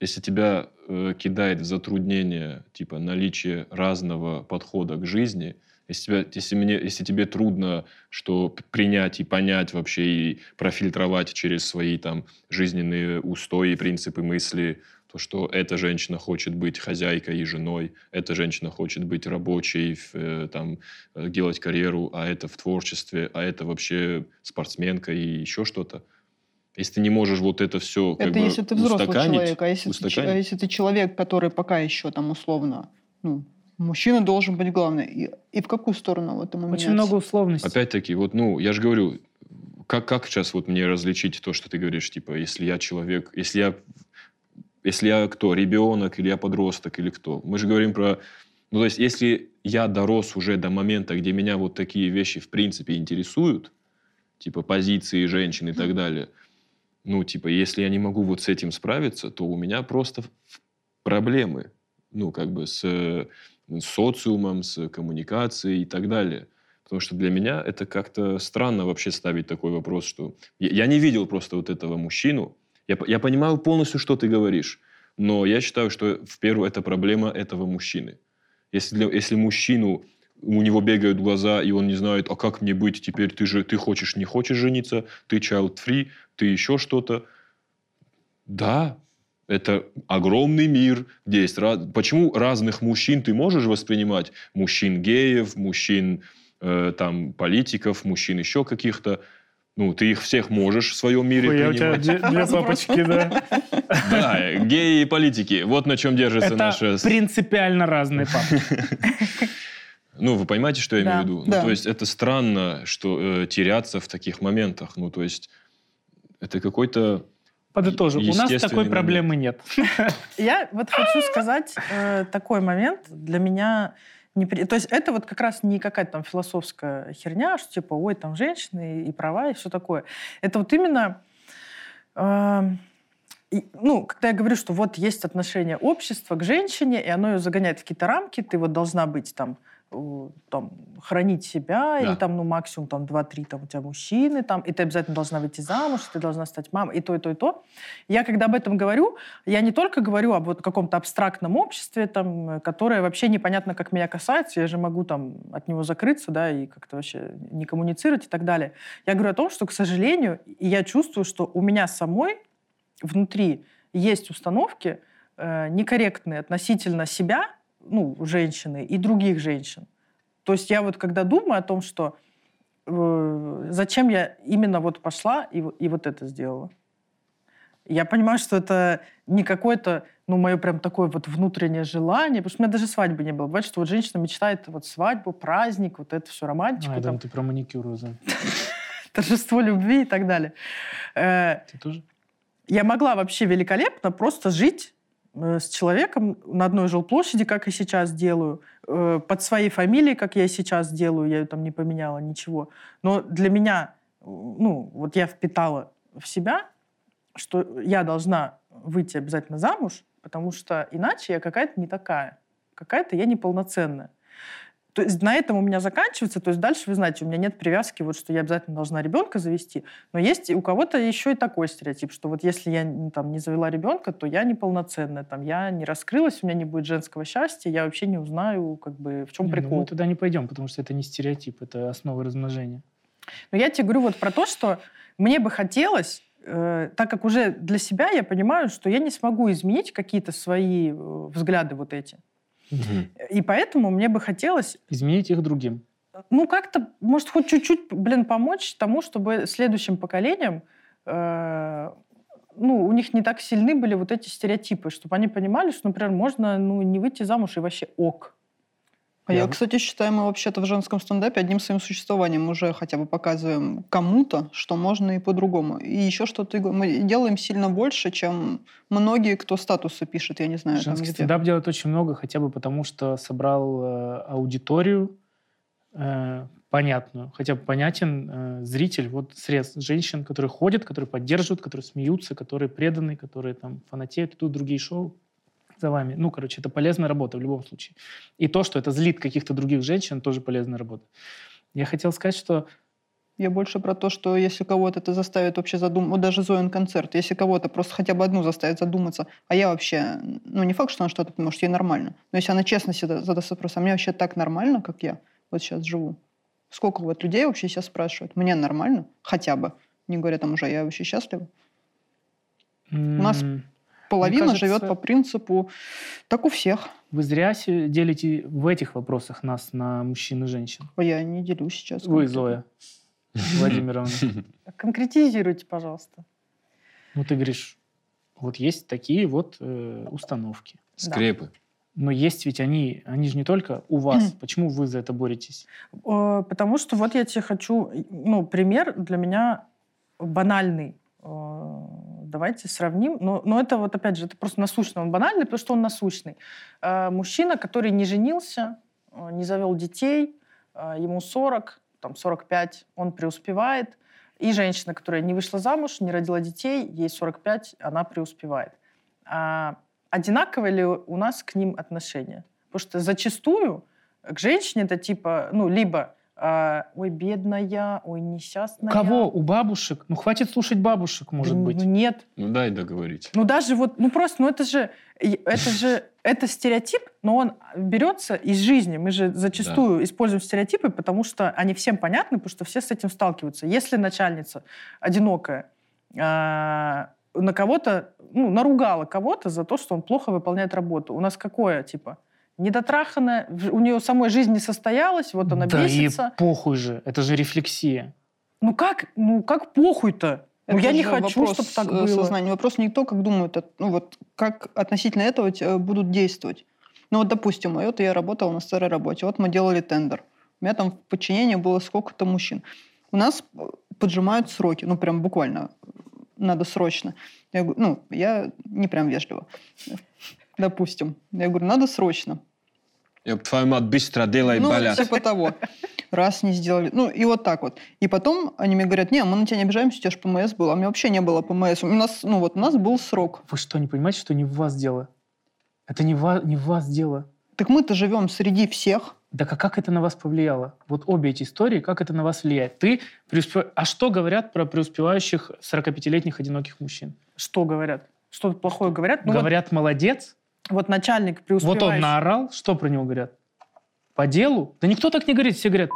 если тебя э, кидает в затруднение, типа, наличие разного подхода к жизни, если, тебя, если, мне, если тебе трудно, что принять и понять вообще, и профильтровать через свои, там, жизненные устои, принципы мысли, что эта женщина хочет быть хозяйкой и женой, эта женщина хочет быть рабочей, э, там, делать карьеру, а это в творчестве, а это вообще спортсменка и еще что-то. Если ты не можешь вот это все как это бы если ты взрослый человек, а если ты, а если ты человек, который пока еще там условно... Ну, мужчина должен быть главным. И, и в какую сторону вот ему меняется? Очень много условностей. Опять-таки, вот, ну, я же говорю, как, как сейчас вот мне различить то, что ты говоришь, типа, если я человек... Если я... Если я кто, ребенок, или я подросток, или кто? Мы же говорим про... Ну, то есть, если я дорос уже до момента, где меня вот такие вещи в принципе интересуют, типа позиции женщин и так далее, ну, типа, если я не могу вот с этим справиться, то у меня просто проблемы, ну, как бы с, с социумом, с коммуникацией и так далее. Потому что для меня это как-то странно вообще ставить такой вопрос, что... Я, я не видел просто вот этого мужчину, Я, я понимаю полностью, что ты говоришь, но я считаю, что в первую это проблема этого мужчины. Если, для, если мужчину, у него бегают глаза, и он не знает, а как мне быть теперь, ты же ты хочешь, не хочешь жениться, ты child-free, ты еще что-то. Да, это огромный мир, где есть... Раз... Почему разных мужчин ты можешь воспринимать? Мужчин-геев, мужчин э, там, политиков, мужчин еще каких-то. Ну, ты их всех можешь в своем мире Ой, принимать. Я у тебя две папочки, да. Да, геи и политики. Вот на чем держится наша... Это принципиально разные папочки. Ну, вы понимаете, что я имею в виду? Ну, то есть это странно, что теряться в таких моментах. Ну, то есть это какой-то... Подытожим, у нас такой проблемы нет. Я вот хочу сказать такой момент для меня... При... То есть это вот как раз не какая-то там философская херня, что типа, ой, там женщины и права, и все такое. Это вот именно... Э, и, ну, когда я говорю, что вот есть отношение общества к женщине, и оно ее загоняет в какие-то рамки, ты вот должна быть там, э, там хранить себя, да. или там, ну, максимум там два-три там у тебя мужчины, там, и ты обязательно должна выйти замуж, ты должна стать мамой, и то, и то, и то. Я, когда об этом говорю, я не только говорю об вот каком-то абстрактном обществе, там, которое вообще непонятно, как меня касается, я же могу там от него закрыться, да, и как-то вообще не коммуницировать и так далее. Я говорю о том, что, к сожалению, я чувствую, что у меня самой внутри есть установки э, некорректные относительно себя, ну, женщины и других женщин. То есть я вот когда думаю о том, что э, зачем я именно вот пошла и, и вот это сделала, я понимаю, что это не какое-то, ну, мое прям такое вот внутреннее желание, потому что у меня даже свадьбы не было. Бывает, что вот женщина мечтает вот свадьбу, праздник, вот это все, романтику. А, там ты про маникюр, Роза. Торжество любви и так далее. Ты тоже? Я могла вообще великолепно просто жить с человеком на одной жилплощади, как и сейчас делаю, под своей фамилией, как я и сейчас делаю, я ее там не поменяла, ничего. Но для меня, ну, вот я впитала в себя, что я должна выйти обязательно замуж, потому что иначе я какая-то не такая, какая-то я неполноценная. То есть на этом у меня заканчивается, то есть дальше, вы знаете, у меня нет привязки, вот, что я обязательно должна ребенка завести, но есть у кого-то еще и такой стереотип, что вот если я там не завела ребенка, то я неполноценная, там, я не раскрылась, у меня не будет женского счастья, я вообще не узнаю, как бы, в чем не, прикол. Ну мы туда не пойдем, потому что это не стереотип, это основа размножения. Но я тебе говорю вот про то, что мне бы хотелось, э, так как уже для себя я понимаю, что я не смогу изменить какие-то свои э, взгляды вот эти. Угу. И поэтому мне бы хотелось... Изменить их другим. Ну, как-то, может, хоть чуть-чуть, блин, помочь тому, чтобы следующим поколениям, э, ну, у них не так сильны были вот эти стереотипы, чтобы они понимали, что, например, можно, ну, не выйти замуж и вообще ок. А я, кстати, считаю, мы вообще-то в женском стендапе одним своим существованием уже хотя бы показываем кому-то, что можно и по-другому. И еще что-то мы делаем сильно больше, чем многие, кто статусы пишет, я не знаю. Женский там, стендап делает очень много, хотя бы потому, что собрал э, аудиторию э, понятную, хотя бы понятен э, зритель, вот срез женщин, которые ходят, которые поддерживают, которые смеются, которые преданы, которые там фанатеют, идут другие шоу. За вами. Ну, короче, это полезная работа в любом случае. И то, что это злит каких-то других женщин, тоже полезная работа. Я хотел сказать, что... Я больше про то, что если кого-то это заставит вообще задуматься... Вот даже Зоин концерт. Если кого-то просто хотя бы одну заставит задуматься, а я вообще... Ну, не факт, что она что-то, потому что ей нормально. Но если она честно себе задаст вопрос, а мне вообще так нормально, как я вот сейчас живу? Сколько вот людей вообще сейчас спрашивают? Мне нормально? Хотя бы. Не говоря там уже, я вообще счастлива. Mm-hmm. У нас... Половина кажется, живет по принципу «так у всех». Вы зря делите в этих вопросах нас на мужчин и женщин. Я не делю сейчас. Вы, Зоя Владимировна. Конкретизируйте, пожалуйста. Ну, ты говоришь, вот есть такие вот э, установки. Скрепы. Да. Но есть ведь они, они же не только у вас. Почему вы за это боретесь? Потому что вот я тебе хочу... Ну, пример для меня банальный. Давайте сравним. Но, но это вот, опять же, это просто насущный. Он банальный, потому что он насущный. Мужчина, который не женился, не завел детей, ему сорок, там, сорок пять, он преуспевает. И женщина, которая не вышла замуж, не родила детей, ей сорок пять, она преуспевает. Одинаково ли у нас к ним отношения? Потому что зачастую к женщине это типа, ну, либо... Ой, бедная, ой, несчастная. У кого? У бабушек? Ну, хватит слушать бабушек, может быть. Ну, нет. Ну, дай договорить. Ну, даже вот, ну, просто, ну, это же, это же, это стереотип, но он берется из жизни. Мы же зачастую да. используем стереотипы, потому что они всем понятны, потому что все с этим сталкиваются. Если начальница одинокая, на кого-то, ну, наругала кого-то за то, что он плохо выполняет работу. У нас какое, типа... недотраханная, у нее самой жизнь не состоялась, вот она да бесится. Да и похуй же, это же рефлексия. Ну как, ну как похуй-то? Ну я не хочу, чтобы так было. Сознание. Вопрос не то, как думают, а, ну вот как относительно этого будут действовать. Ну вот, допустим, мое, то я работала на старой работе. Вот мы делали тендер. У меня там в подчинении было сколько-то мужчин. У нас поджимают сроки, ну прям буквально, надо срочно. Я говорю, ну, я не прям вежливо, допустим. Я говорю, надо срочно. Я твою мать, быстро делай, ну, болят. Ну, типа того. Раз не сделали. Ну, и вот так вот. И потом они мне говорят, не, мы на тебя не обижаемся, у тебя же ПМС было. А у меня вообще не было ПМС. У нас, ну вот, у нас был срок. Вы что, не понимаете, что не в вас дело? Это не в вас, не в вас дело. Так мы-то живем среди всех. Да а как это на вас повлияло? Вот обе эти истории, как это на вас влияет? Ты преуспев... А что говорят про преуспевающих сорокапятилетних одиноких мужчин? Что говорят? Что-то плохое говорят? Ну, говорят, вот... молодец. Вот начальник преуспевающий. Вот он наорал, что про него говорят? По делу? Да никто так не говорит. Все говорят,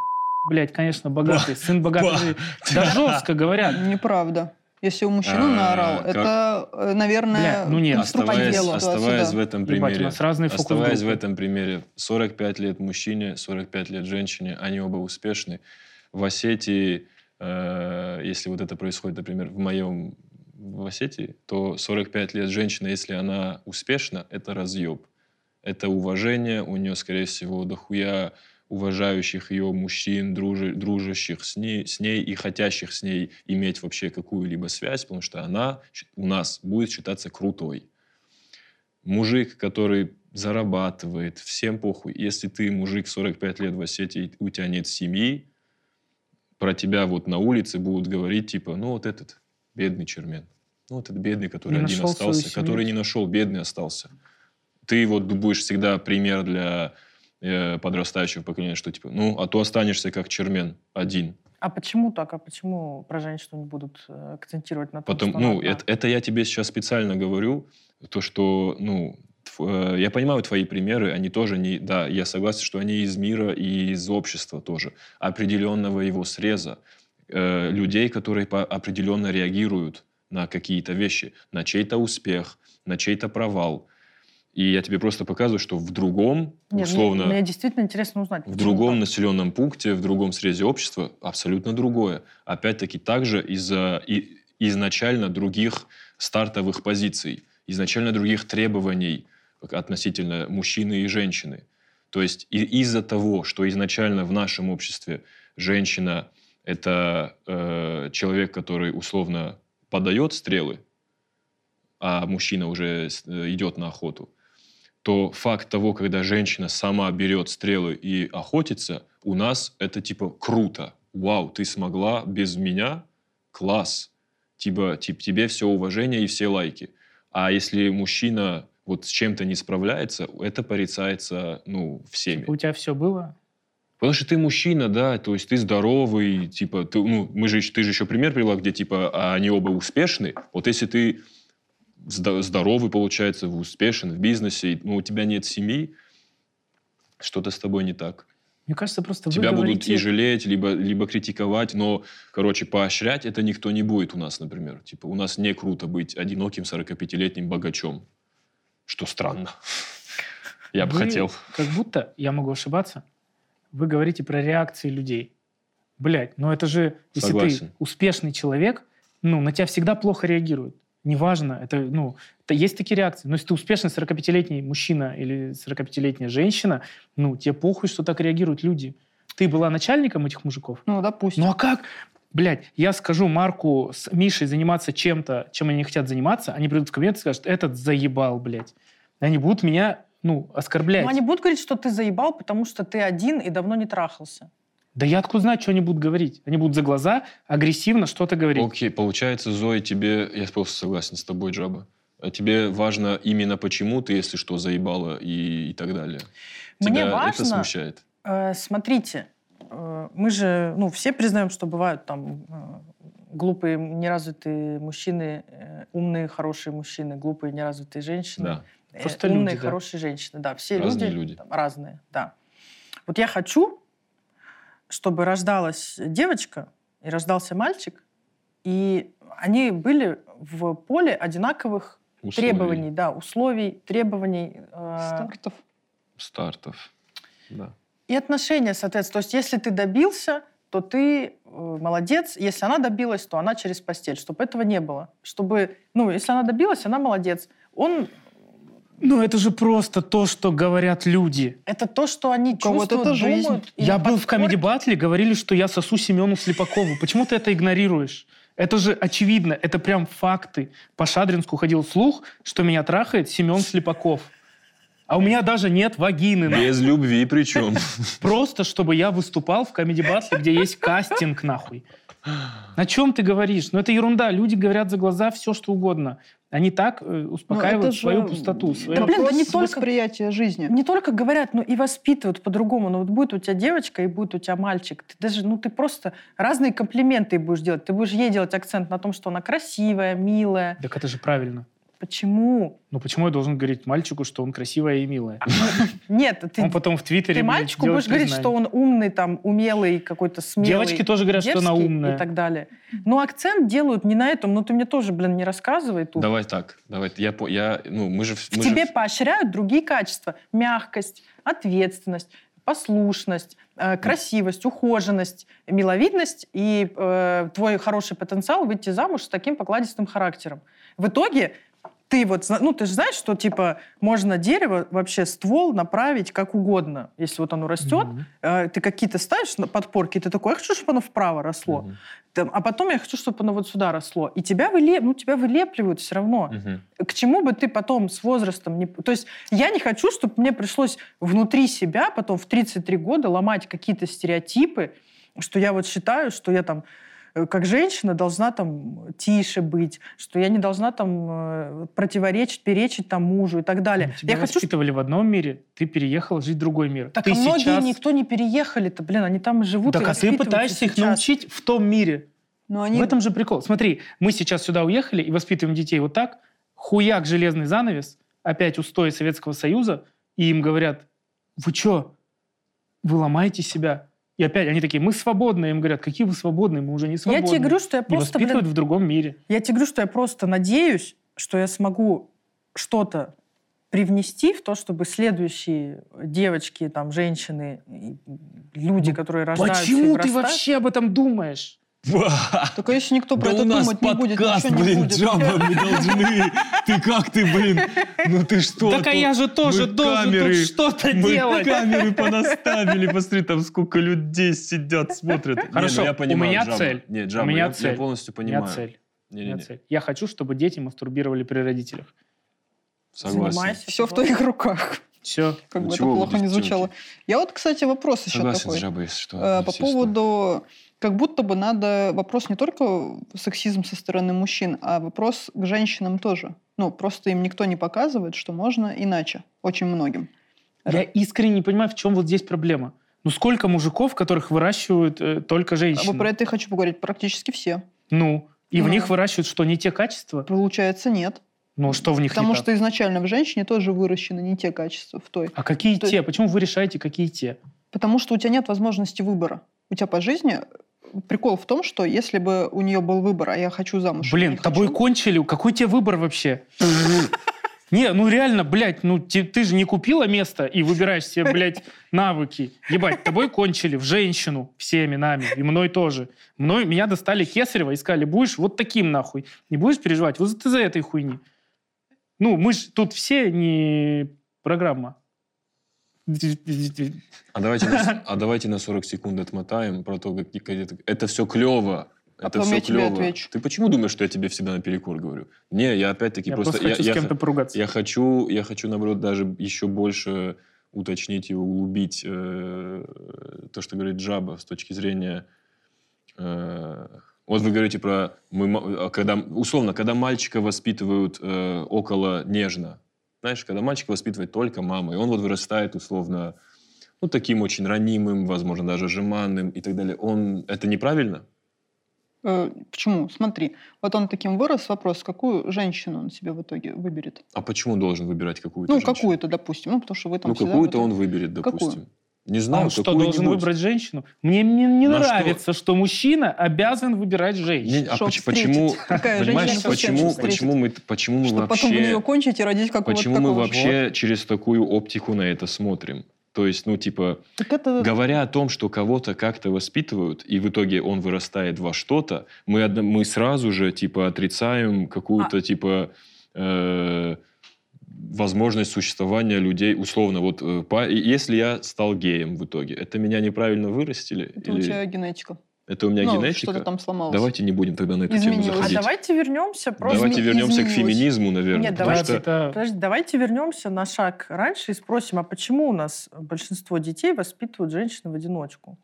блядь, конечно, богатый, сын богатый. Да жестко говорят. Неправда. Если у мужчины наорал, это, наверное, по делу. Оставаясь в этом примере, оставаясь в этом примере, сорок пять лет мужчине, сорок пять лет женщине, они оба успешны. В Осетии, если вот это происходит, например, в моем... в Осетии, то сорок пять лет женщина, если она успешна, это разъеб. Это уважение, у нее, скорее всего, дохуя уважающих ее мужчин, дружи, дружащих с ней, с ней и хотящих с ней иметь вообще какую-либо связь, потому что она у нас будет считаться крутой. Мужик, который зарабатывает, всем похуй. Если ты мужик сорок пять лет в Осетии, у тебя нет семьи, про тебя вот на улице будут говорить, типа, ну вот этот... бедный чермен. Ну, вот этот бедный, который один остался, который не нашел, бедный остался. Ты вот будешь всегда пример для э, подрастающего поколения, что типа, ну, а то останешься как чермен один. А почему так? А почему про женщину не будут акцентировать на том, Потом, что Ну, это, это я тебе сейчас специально говорю, то, что, ну, э, я понимаю твои примеры, они тоже не... Да, я согласен, что они из мира и из общества тоже, определенного его среза. Людей, которые определенно реагируют на какие-то вещи, на чей-то успех, на чей-то провал. И я тебе просто показываю, что в другом, Нет, условно... Мне, мне действительно интересно узнать. В другом так. населенном пункте, в другом срезе общества абсолютно другое. Опять-таки также из-за и, изначально других стартовых позиций, изначально других требований относительно мужчины и женщины. То есть и, из-за того, что изначально в нашем обществе женщина... Это э, человек, который условно подает стрелы, а мужчина уже идет на охоту, то факт того, когда женщина сама берет стрелы и охотится, у нас это типа круто. Вау, ты смогла без меня? Класс. Типа, типа тебе все уважение и все лайки. А если мужчина вот с чем-то не справляется, это порицается, ну, всеми. У тебя все было? Потому что ты мужчина, да, то есть ты здоровый, типа, ты, ну, мы же, ты же еще пример привела, где, типа, они оба успешны. Вот если ты здоровый, получается, успешен в бизнесе, но у тебя нет семьи, что-то с тобой не так. Мне кажется, просто вы Тебя говорите... будут и жалеть, либо, либо критиковать, но, короче, поощрять это никто не будет у нас, например. Типа, у нас не круто быть одиноким сорокапятилетним богачом, что странно. Я бы хотел. Как будто, я могу ошибаться, вы говорите про реакции людей. Блять, ну это же, если Согласен. ты успешный человек, ну, на тебя всегда плохо реагируют. Неважно, это, ну, это есть такие реакции. Но если ты успешный сорокапятилетний мужчина или сорокапятилетняя женщина, ну, тебе похуй, что так реагируют люди. Ты была начальником этих мужиков? Ну, допустим. Ну, а как? Блять, я скажу Марку с Мишей заниматься чем-то, чем они не хотят заниматься, они придут в кабинет и скажут, этот заебал, блять. Они будут меня... ну, оскорблять. Но они будут говорить, что ты заебал, потому что ты один и давно не трахался. Да я откуда знаю, что они будут говорить? Они будут за глаза агрессивно что-то говорить. Окей, получается, Зоя, тебе... Я просто согласен с тобой, Джаба. Тебе важно именно почему ты, если что, заебала и, и так далее. Мне Тебя важно... это смущает? Э, смотрите, э, мы же, ну, все признаем, что бывают там... Э, глупые, неразвитые мужчины, э, умные, хорошие мужчины, глупые, неразвитые женщины, да. э, умные, люди, хорошие да. женщины, да, все разные люди, люди. Там, разные, да. Вот я хочу, чтобы рождалась девочка и рождался мальчик, и они были в поле одинаковых условий. требований, да, условий, требований, э, стартов, стартов, да. И отношения соответственно. То есть, если ты добился, то ты молодец. Если она добилась, то она через постель. Чтобы этого не было. Чтобы, ну, если она добилась, она молодец. Он... Ну, это же просто то, что говорят люди. Это то, что они чувствуют, думают. Жизнь. Я был подпорки. В комедий-баттле, говорили, что я сосу Семену Слепакову. Почему ты это игнорируешь? Это же очевидно. Это прям факты. По Шадринску ходил слух, что меня трахает Семен Слепаков. А у меня даже нет вагины. Без любви причем. Просто, чтобы я выступал в комедий-баттле, где есть кастинг, нахуй. На чем ты говоришь? Ну, это ерунда. Люди говорят за глаза все, что угодно. Они так успокаивают же... свою пустоту. Свою... Да, блин, да не только восприятие жизни. Не только говорят, но и воспитывают по-другому. Ну, вот будет у тебя девочка и будет у тебя мальчик. Ты даже, ну, ты просто разные комплименты будешь делать. Ты будешь ей делать акцент на том, что она красивая, милая. Так это же правильно. Почему? Ну, почему я должен говорить мальчику, что он красивая и милая? Нет, ты... Он потом в Твиттере... Ты мальчику будешь говорить, что он умный, там, умелый, какой-то смелый. Девочки тоже говорят, что она умная. И так далее. Но акцент делают не на этом. Но ты мне тоже, блин, не рассказывай тут. Давай так. Давай. Я... я ну, мы же... В тебе поощряют другие качества. Мягкость, ответственность, послушность, красивость, ухоженность, миловидность и э, твой хороший потенциал выйти замуж с таким покладистым характером. В итоге... Ты вот, ну, ты же знаешь, что, типа, можно дерево, вообще ствол направить как угодно. Если вот оно растет, mm-hmm. ты какие-то ставишь подпорки, ты такой, я хочу, чтобы оно вправо росло. Mm-hmm. А потом я хочу, чтобы оно вот сюда росло. И тебя, вылеп... ну, тебя вылепливают все равно. Mm-hmm. К чему бы ты потом с возрастом... Не... То есть я не хочу, чтобы мне пришлось внутри себя потом в тридцать три года ломать какие-то стереотипы, что я вот считаю, что я там... как женщина должна там тише быть, что я не должна там противоречить, перечить там мужу и так далее. Тебя я воспитывали хочу... в одном мире, ты переехал жить в другой мир. Так ты а многие сейчас... никто не переехали-то, блин, они там и живут, так и воспитываются. Так а ты пытаешься сейчас. Их научить в том мире. Но они... В этом же прикол. Смотри, мы сейчас сюда уехали и воспитываем детей вот так, хуяк железный занавес, опять устои Советского Союза, и им говорят, вы что, вы ломаете себя? И опять они такие, мы свободные. Им говорят, какие вы свободные, мы уже не свободны. Я тебе говорю, что я просто... И воспитывают блин, в другом мире. Я тебе говорю, что я просто надеюсь, что я смогу что-то привнести в то, чтобы следующие девочки, там, женщины, люди, которые рождаются... Почему ты вообще об этом думаешь? Только еще никто про это думать не будет. Да у нас подкаст, блин, Джаба, мы должны... Ты как ты, блин? Ну ты что? Так а я же тоже должен тут что-то делать. Мы камеры понаставили. Посмотри, там сколько людей сидят, смотрят. Хорошо, у меня цель. Нет, Джаба, я полностью понимаю. У меня цель. Я хочу, чтобы дети мастурбировали при родителях. Согласен. Все в твоих руках. Все. Как бы это плохо не звучало. Я вот, кстати, вопрос еще такой. Согласен, Джаба, если что. По поводу... Как будто бы надо... Вопрос не только сексизм со стороны мужчин, а вопрос к женщинам тоже. Ну, просто им никто не показывает, что можно иначе. Очень многим. Я искренне не понимаю, в чем вот здесь проблема. Ну, сколько мужиков, которых выращивают э, только женщины? А вот про это я хочу поговорить. Практически все. Ну, и ну, в них выращивают что, не те качества? Получается, нет. Ну, что в них Потому не что так? изначально в женщине тоже выращены не те качества. В той. А какие в той... те? Почему вы решаете, какие те? Потому что у тебя нет возможности выбора. У тебя по жизни... Прикол в том, что если бы у нее был выбор, а я хочу замуж. Блин, тобой хочу. Кончили. Какой тебе выбор вообще? Не, ну реально, блядь, ну ты, ты же не купила место и выбираешь себе, блядь, навыки. Ебать, тобой кончили в женщину всеми нами, и мной тоже. Мной, меня достали Кесарева и сказали, будешь вот таким нахуй. Не будешь переживать, вот ты за этой хуйни. Ну, мы ж тут все не программа. А давайте, на, а давайте на сорок секунд отмотаем про то, как это все клево. Это а все клево. Ты почему думаешь, что я тебе всегда наперекор говорю? Не, я опять-таки я просто... просто хочу я, с кем-то я, поругаться. Я хочу, я хочу, наоборот, даже еще больше уточнить и углубить э, то, что говорит Джаба с точки зрения... Э, вот вы говорите про... Мы, когда, условно, когда мальчика воспитывают э, около нежно, знаешь, когда мальчика воспитывает только мама, и он вот вырастает условно, ну, таким очень ранимым, возможно, даже жеманным и так далее. Он... Это неправильно? Э, почему? Смотри. Вот он таким вырос, вопрос, какую женщину он себе в итоге выберет? А почему он должен выбирать какую-то Ну, женщину? какую-то, допустим. Ну, потому что вы там Ну, какую-то он выберет, допустим. Какую? Не знаю, он что, должен выбрать женщину? Мне не, не нравится, что? что мужчина обязан выбирать женщину. Не, а поч- почему, понимаешь, почему, почему мы, почему мы вообще, потом ее кончить и родить какого-то такого? Почему мы вообще через такую оптику на это смотрим? То есть, ну, типа, это... говоря о том, что кого-то как-то воспитывают, и в итоге он вырастает во что-то, мы, одно... мы сразу же, типа, отрицаем какую-то, а... типа... Э... возможность существования людей, условно, вот, по, если я стал геем в итоге, это меня неправильно вырастили? Это или... у тебя генетика. Это у меня ну, генетика? Что-то там сломалось. Давайте не будем тогда на эту Изменилось. тему заходить. А давайте вернемся просто... Давайте вернемся Изменилось. к феминизму, наверное. Нет, давайте, что... это... Подожди, давайте вернемся на шаг раньше и спросим, а почему у нас большинство детей воспитывают женщин в одиночку?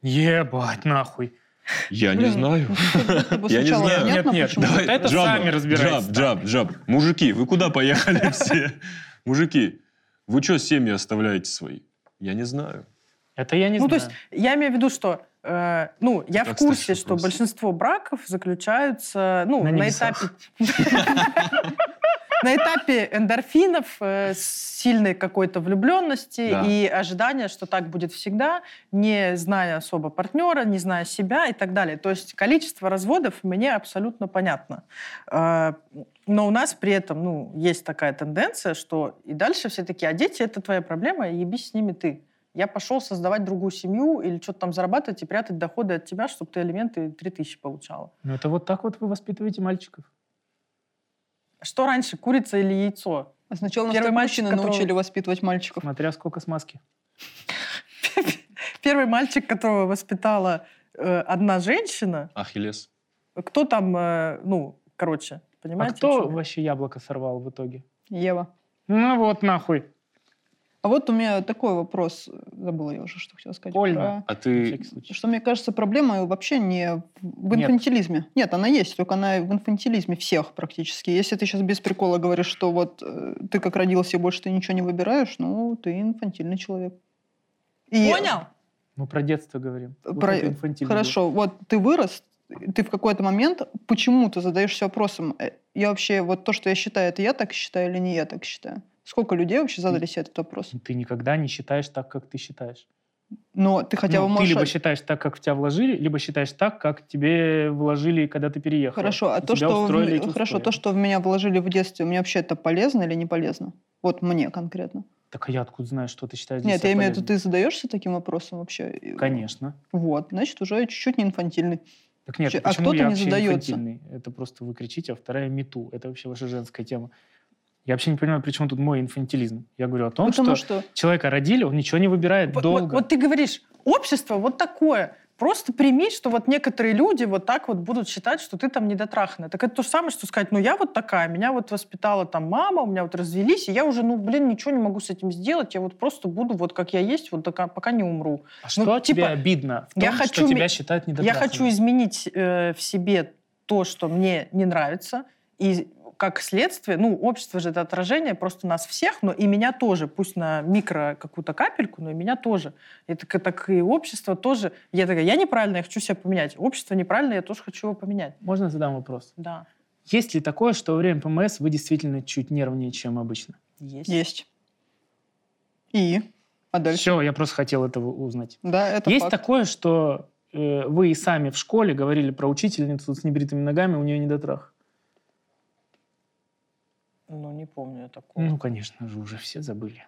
Ебать, нахуй. Я не знаю. Я не знаю. Нет, нет, давай это сами разбирайтесь. Джаб, джаб, джаб. Мужики, вы куда поехали все? Мужики, вы что семьи оставляете свои? Я не знаю. Это я не знаю. Ну, то есть я имею в виду, что... Ну, я в курсе, что большинство браков заключаются... Ну, на этапе... На этапе эндорфинов, сильной какой-то влюбленности да. и ожидания, что так будет всегда, не зная особо партнера, не зная себя и так далее. То есть количество разводов мне абсолютно понятно. Но у нас при этом ну, есть такая тенденция, что и дальше все такие, а дети – это твоя проблема, ебись с ними ты. Я пошел создавать другую семью или что-то там зарабатывать и прятать доходы от тебя, чтобы ты алименты три тысячи получала. Ну это вот так вот вы воспитываете мальчиков. Что раньше, курица или яйцо? А сначала нас мужчины которого... научили воспитывать мальчиков. Смотря сколько смазки. Первый мальчик, которого воспитала э, одна женщина... Ахиллес. Кто там, э, ну, короче, понимаете? А кто вообще яблоко сорвал в итоге? Ева. Ну вот нахуй. А вот у меня такой вопрос. Забыла я уже, что хотела сказать. Ольга, про... а ты... Что, мне кажется, проблема вообще не в инфантилизме. Нет. Нет, она есть, только она в инфантилизме всех практически. Если ты сейчас без прикола говоришь, что вот ты как родился и больше ты ничего не выбираешь, ну, ты инфантильный человек. И... Понял? Мы про детство говорим. Про... Вот Хорошо, был. вот ты вырос, ты в какой-то момент почему-то задаешься вопросом, я вообще, вот то, что я считаю, это я так считаю или не я так считаю? Сколько людей вообще задали себе этот вопрос? Ты никогда не считаешь так, как ты считаешь. Но ты хотя бы ну, можешь... Ты либо считаешь так, как в тебя вложили, либо считаешь так, как тебе вложили, когда ты переехал. Хорошо, а то что, в... Хорошо то, что в меня вложили в детстве, мне вообще это полезно или не полезно? Вот мне конкретно. Так а я откуда знаю, что ты считаешь? Нет, я имею в виду, ты задаешься таким вопросом вообще? Конечно. Вот, значит, уже чуть-чуть не инфантильный. Так нет, а почему я вообще инфантильный? Это просто вы кричите, а вторая мету. Это вообще ваша женская тема. Я вообще не понимаю, при чем тут мой инфантилизм. Я говорю о том, что, что человека родили, он ничего не выбирает вот, долго. Вот, вот ты говоришь, общество вот такое. Просто прими, что вот некоторые люди вот так вот будут считать, что ты там недотраханная. Так это то же самое, что сказать, ну я вот такая, меня вот воспитала там мама, у меня вот развелись, и я уже, ну блин, ничего не могу с этим сделать, я вот просто буду вот как я есть, вот такая, пока не умру. А ну, что типа, тебе обидно в том, я что хочу, тебя считают недотраханной? Я хочу изменить э, в себе то, что мне не нравится, и как следствие, ну, общество же это отражение просто нас всех, но и меня тоже, пусть на микро какую-то капельку, но и меня тоже. И так, так и общество тоже. Я такая, я неправильно, я хочу себя поменять. Общество неправильно, я тоже хочу его поменять. Можно задам вопрос? Да. Есть ли такое, что во время ПМС вы действительно чуть нервнее, чем обычно? Есть. Есть. И? А дальше? Все, я просто хотел этого узнать. Да, это Есть факт. такое, что э, вы и сами в школе говорили про учительницу с небритыми ногами, у нее недотрах? Ну, не помню такого. Ну, конечно же, уже все забыли.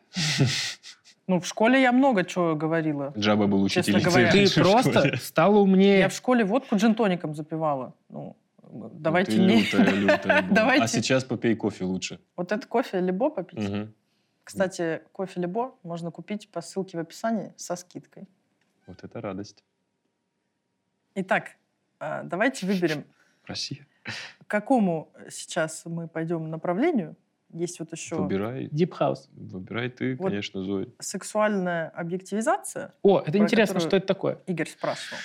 Ну, в школе я много чего говорила. Джаба был учительницей. Ты просто стала умнее. Я в школе водку джин-тоником запивала. Ну, давайте не... А сейчас попей кофе лучше. Вот это кофе Либо попить. Кстати, кофе Либо можно купить по ссылке в описании со скидкой. Вот это радость. Итак, давайте выберем... Россия. К какому сейчас мы пойдем направлению? Есть вот еще... Выбирай. Deep House. Выбирай ты, вот конечно, Зоя. Сексуальная объективизация. О, это интересно, что это такое. Игорь спрашивал.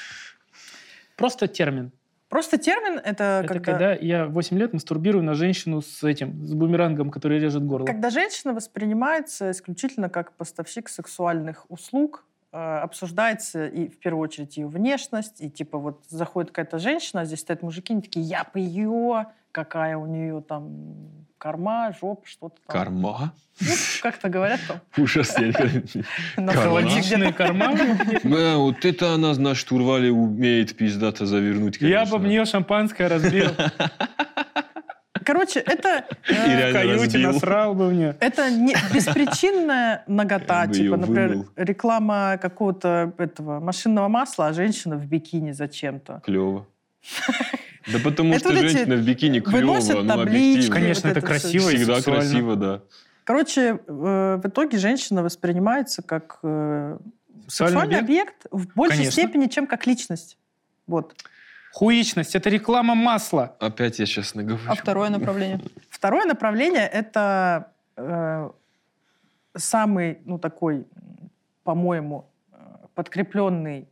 Просто термин. Просто термин — это... Это когда... когда я восемь лет мастурбирую на женщину с этим, с бумерангом, который режет горло. Когда женщина воспринимается исключительно как поставщик сексуальных услуг, обсуждается и, в первую очередь, ее внешность, и, типа, вот заходит какая-то женщина, а здесь стоят мужики, они такие, я бы ее, какая у нее там корма, жопа, что-то там. Корма? Ну, как-то говорят там. Ужас, я не холодильные корма? Да, вот это она, значит, урвали, умеет пиздато завернуть, конечно. Я бы мне шампанское разбил. Короче, это... Э, каюте насрал бы мне. Это не, беспричинная нагота. Типа, например, вынул. Реклама какого-то этого машинного масла, а женщина в бикини зачем-то. Клево. Да потому что женщина в бикини клево, ну объективно. Конечно, это красиво и всегда красиво, да. Короче, в итоге женщина воспринимается как сексуальный объект в большей степени, чем как личность. Вот. Хуичность – это реклама масла. Опять я сейчас наговорю. А второе направление? Второе направление – это э, самый, ну, такой, по-моему, подкрепленный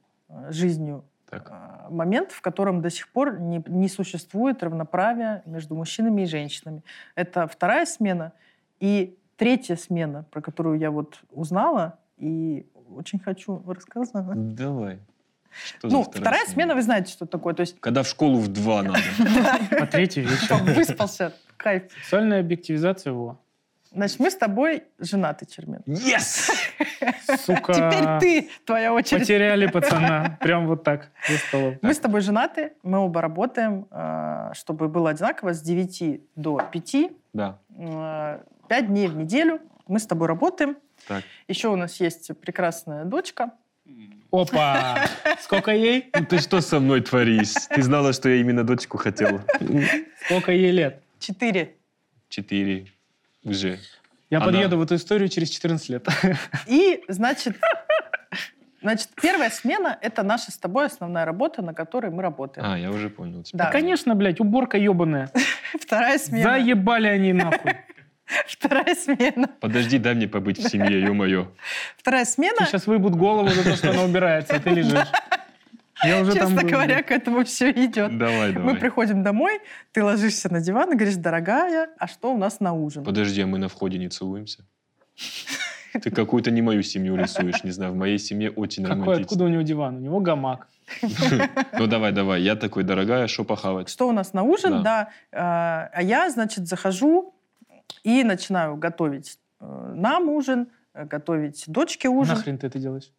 жизнью так. э, момент, в котором до сих пор не, не существует равноправия между мужчинами и женщинами. Это вторая смена. И третья смена, про которую я вот узнала и очень хочу рассказать. Давай. Что ну, вторая, вторая смена? смена, вы знаете, что такое. То есть... Когда в школу в два надо. По третьей вечером. Выспался, кайф. Сексуальная объективизация его. Значит, мы с тобой женаты, Чермен. Yes! Сука! Теперь ты, твоя очередь. Потеряли пацана. Прям вот так. Мы с тобой женаты, мы оба работаем, чтобы было одинаково, с девяти до пяти. Да. Пять дней в неделю мы с тобой работаем. Так. Еще у нас есть прекрасная дочка. Опа! Сколько ей? Ну, ты что со мной творишь? Ты знала, что я именно дочку хотела. Сколько ей лет? Четыре. Четыре. Уже. Я Она... подъеду в эту историю через четырнадцать лет. И, значит, значит, первая смена – это наша с тобой основная работа, на которой мы работаем. А, я уже понял. Да. Да, конечно, блядь, уборка ебаная. Вторая смена. Заебали они нахуй. Вторая смена. Подожди, дай мне побыть в семье, ё-моё. Вторая смена. Ты сейчас выебут голову за то, что она убирается, а ты лежишь. Я уже Честно там говоря, к этому все идет. Давай, давай. Мы приходим домой, ты ложишься на диван и говоришь, дорогая, а что у нас на ужин? Подожди, а мы на входе не целуемся? Ты какую-то не мою семью рисуешь, не знаю, в моей семье очень Какой, романтично. Откуда у него диван? У него гамак. Ну давай, давай, я такой, дорогая, что похавать? Что у нас на ужин, да. А я, значит, захожу... И начинаю готовить нам ужин, готовить дочке ужин. Нахрен ты это делаешь?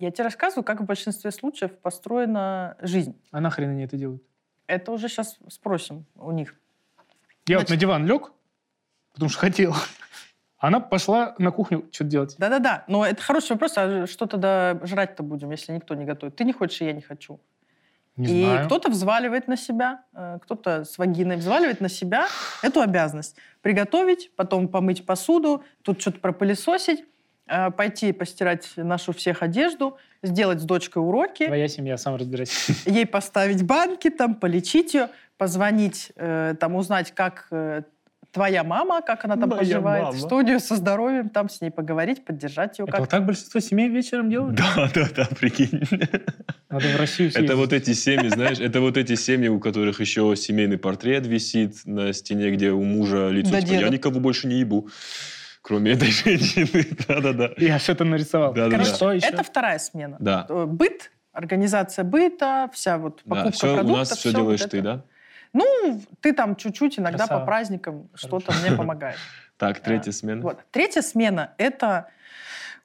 Я тебе рассказываю, как в большинстве случаев построена жизнь. А нахрен они это делают? Это уже сейчас спросим у них. Я Значит... вот на диван лег, потому что хотел. Она пошла на кухню что-то делать. Да-да-да, но это хороший вопрос. А что тогда жрать-то будем, если никто не готовит? Ты не хочешь, и я не хочу. Не и знаю. Кто-то взваливает на себя, кто-то с вагиной взваливает на себя эту обязанность. Приготовить, потом помыть посуду, тут что-то пропылесосить, пойти постирать нашу всех одежду, сделать с дочкой уроки. Твоя семья, сам разбирайся. Ей поставить банки, там, полечить ее, позвонить, там, узнать, как твоя мама, как она там Моя поживает, мама. Что у нее со здоровьем, там, с ней поговорить, поддержать ее. Это как-то. Вот так большинство семей вечером делают? Да, да, да, прикинь. Надо в Россию съездить. Это вот эти семьи, знаешь, это вот эти семьи, у которых еще семейный портрет висит на стене, где у мужа лицо, да, типа, я никого больше не ебу, кроме этой женщины. Да-да-да. Я что-то нарисовал. Да, Короче, да, да. Что еще? Это вторая смена. Да. Быт, организация быта, вся вот покупка да, все, продуктов. У нас все, все делаешь вот ты, да? Ну, ты там чуть-чуть иногда Красава. По праздникам что-то мне помогаешь. Так, третья смена. Вот. Третья смена – это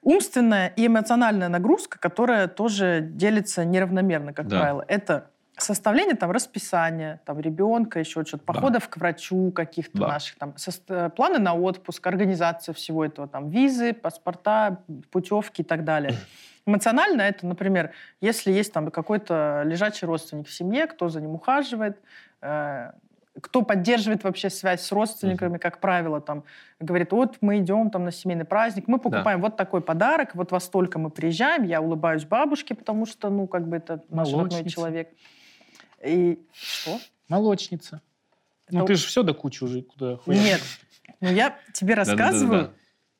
умственная и эмоциональная нагрузка, которая тоже делится неравномерно, как да. правило. Это составление там, расписания, там, ребенка, еще что-то, походов да. к врачу каких-то да. наших, там, со- планы на отпуск, организация всего этого, там, визы, паспорта, путевки и так далее. Эмоционально это, например, если есть там какой-то лежачий родственник в семье, кто за ним ухаживает, э, кто поддерживает вообще связь с родственниками, как правило, там, говорит, вот мы идем там на семейный праздник, мы покупаем да. вот такой подарок, вот во столько мы приезжаем, я улыбаюсь бабушке, потому что, ну, как бы это наш Молочница. Родной человек. И что? Молочница. Это... Ну, ты же все до кучи уже куда хуя. Нет, ну я тебе рассказываю...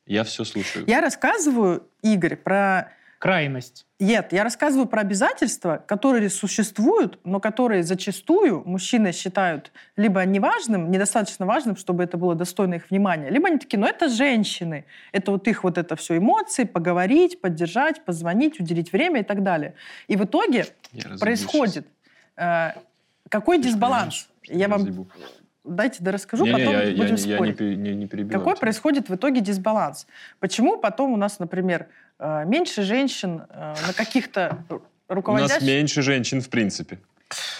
Я все слушаю. Я рассказываю, Игорь, про... Крайность. Нет, я рассказываю про обязательства, которые существуют, но которые зачастую мужчины считают либо неважным, недостаточно важным, чтобы это было достойно их внимания, либо они такие, ну это женщины, это вот их вот это все эмоции, поговорить, поддержать, позвонить, уделить время и так далее. И в итоге происходит э, какой дисбаланс? Я вам... Дайте дорасскажу, потом я, будем я, спорить. Я не, не перебиваю. Какой происходит в итоге дисбаланс? Почему потом у нас, например, меньше женщин на каких-то руководящих... У нас меньше женщин в принципе.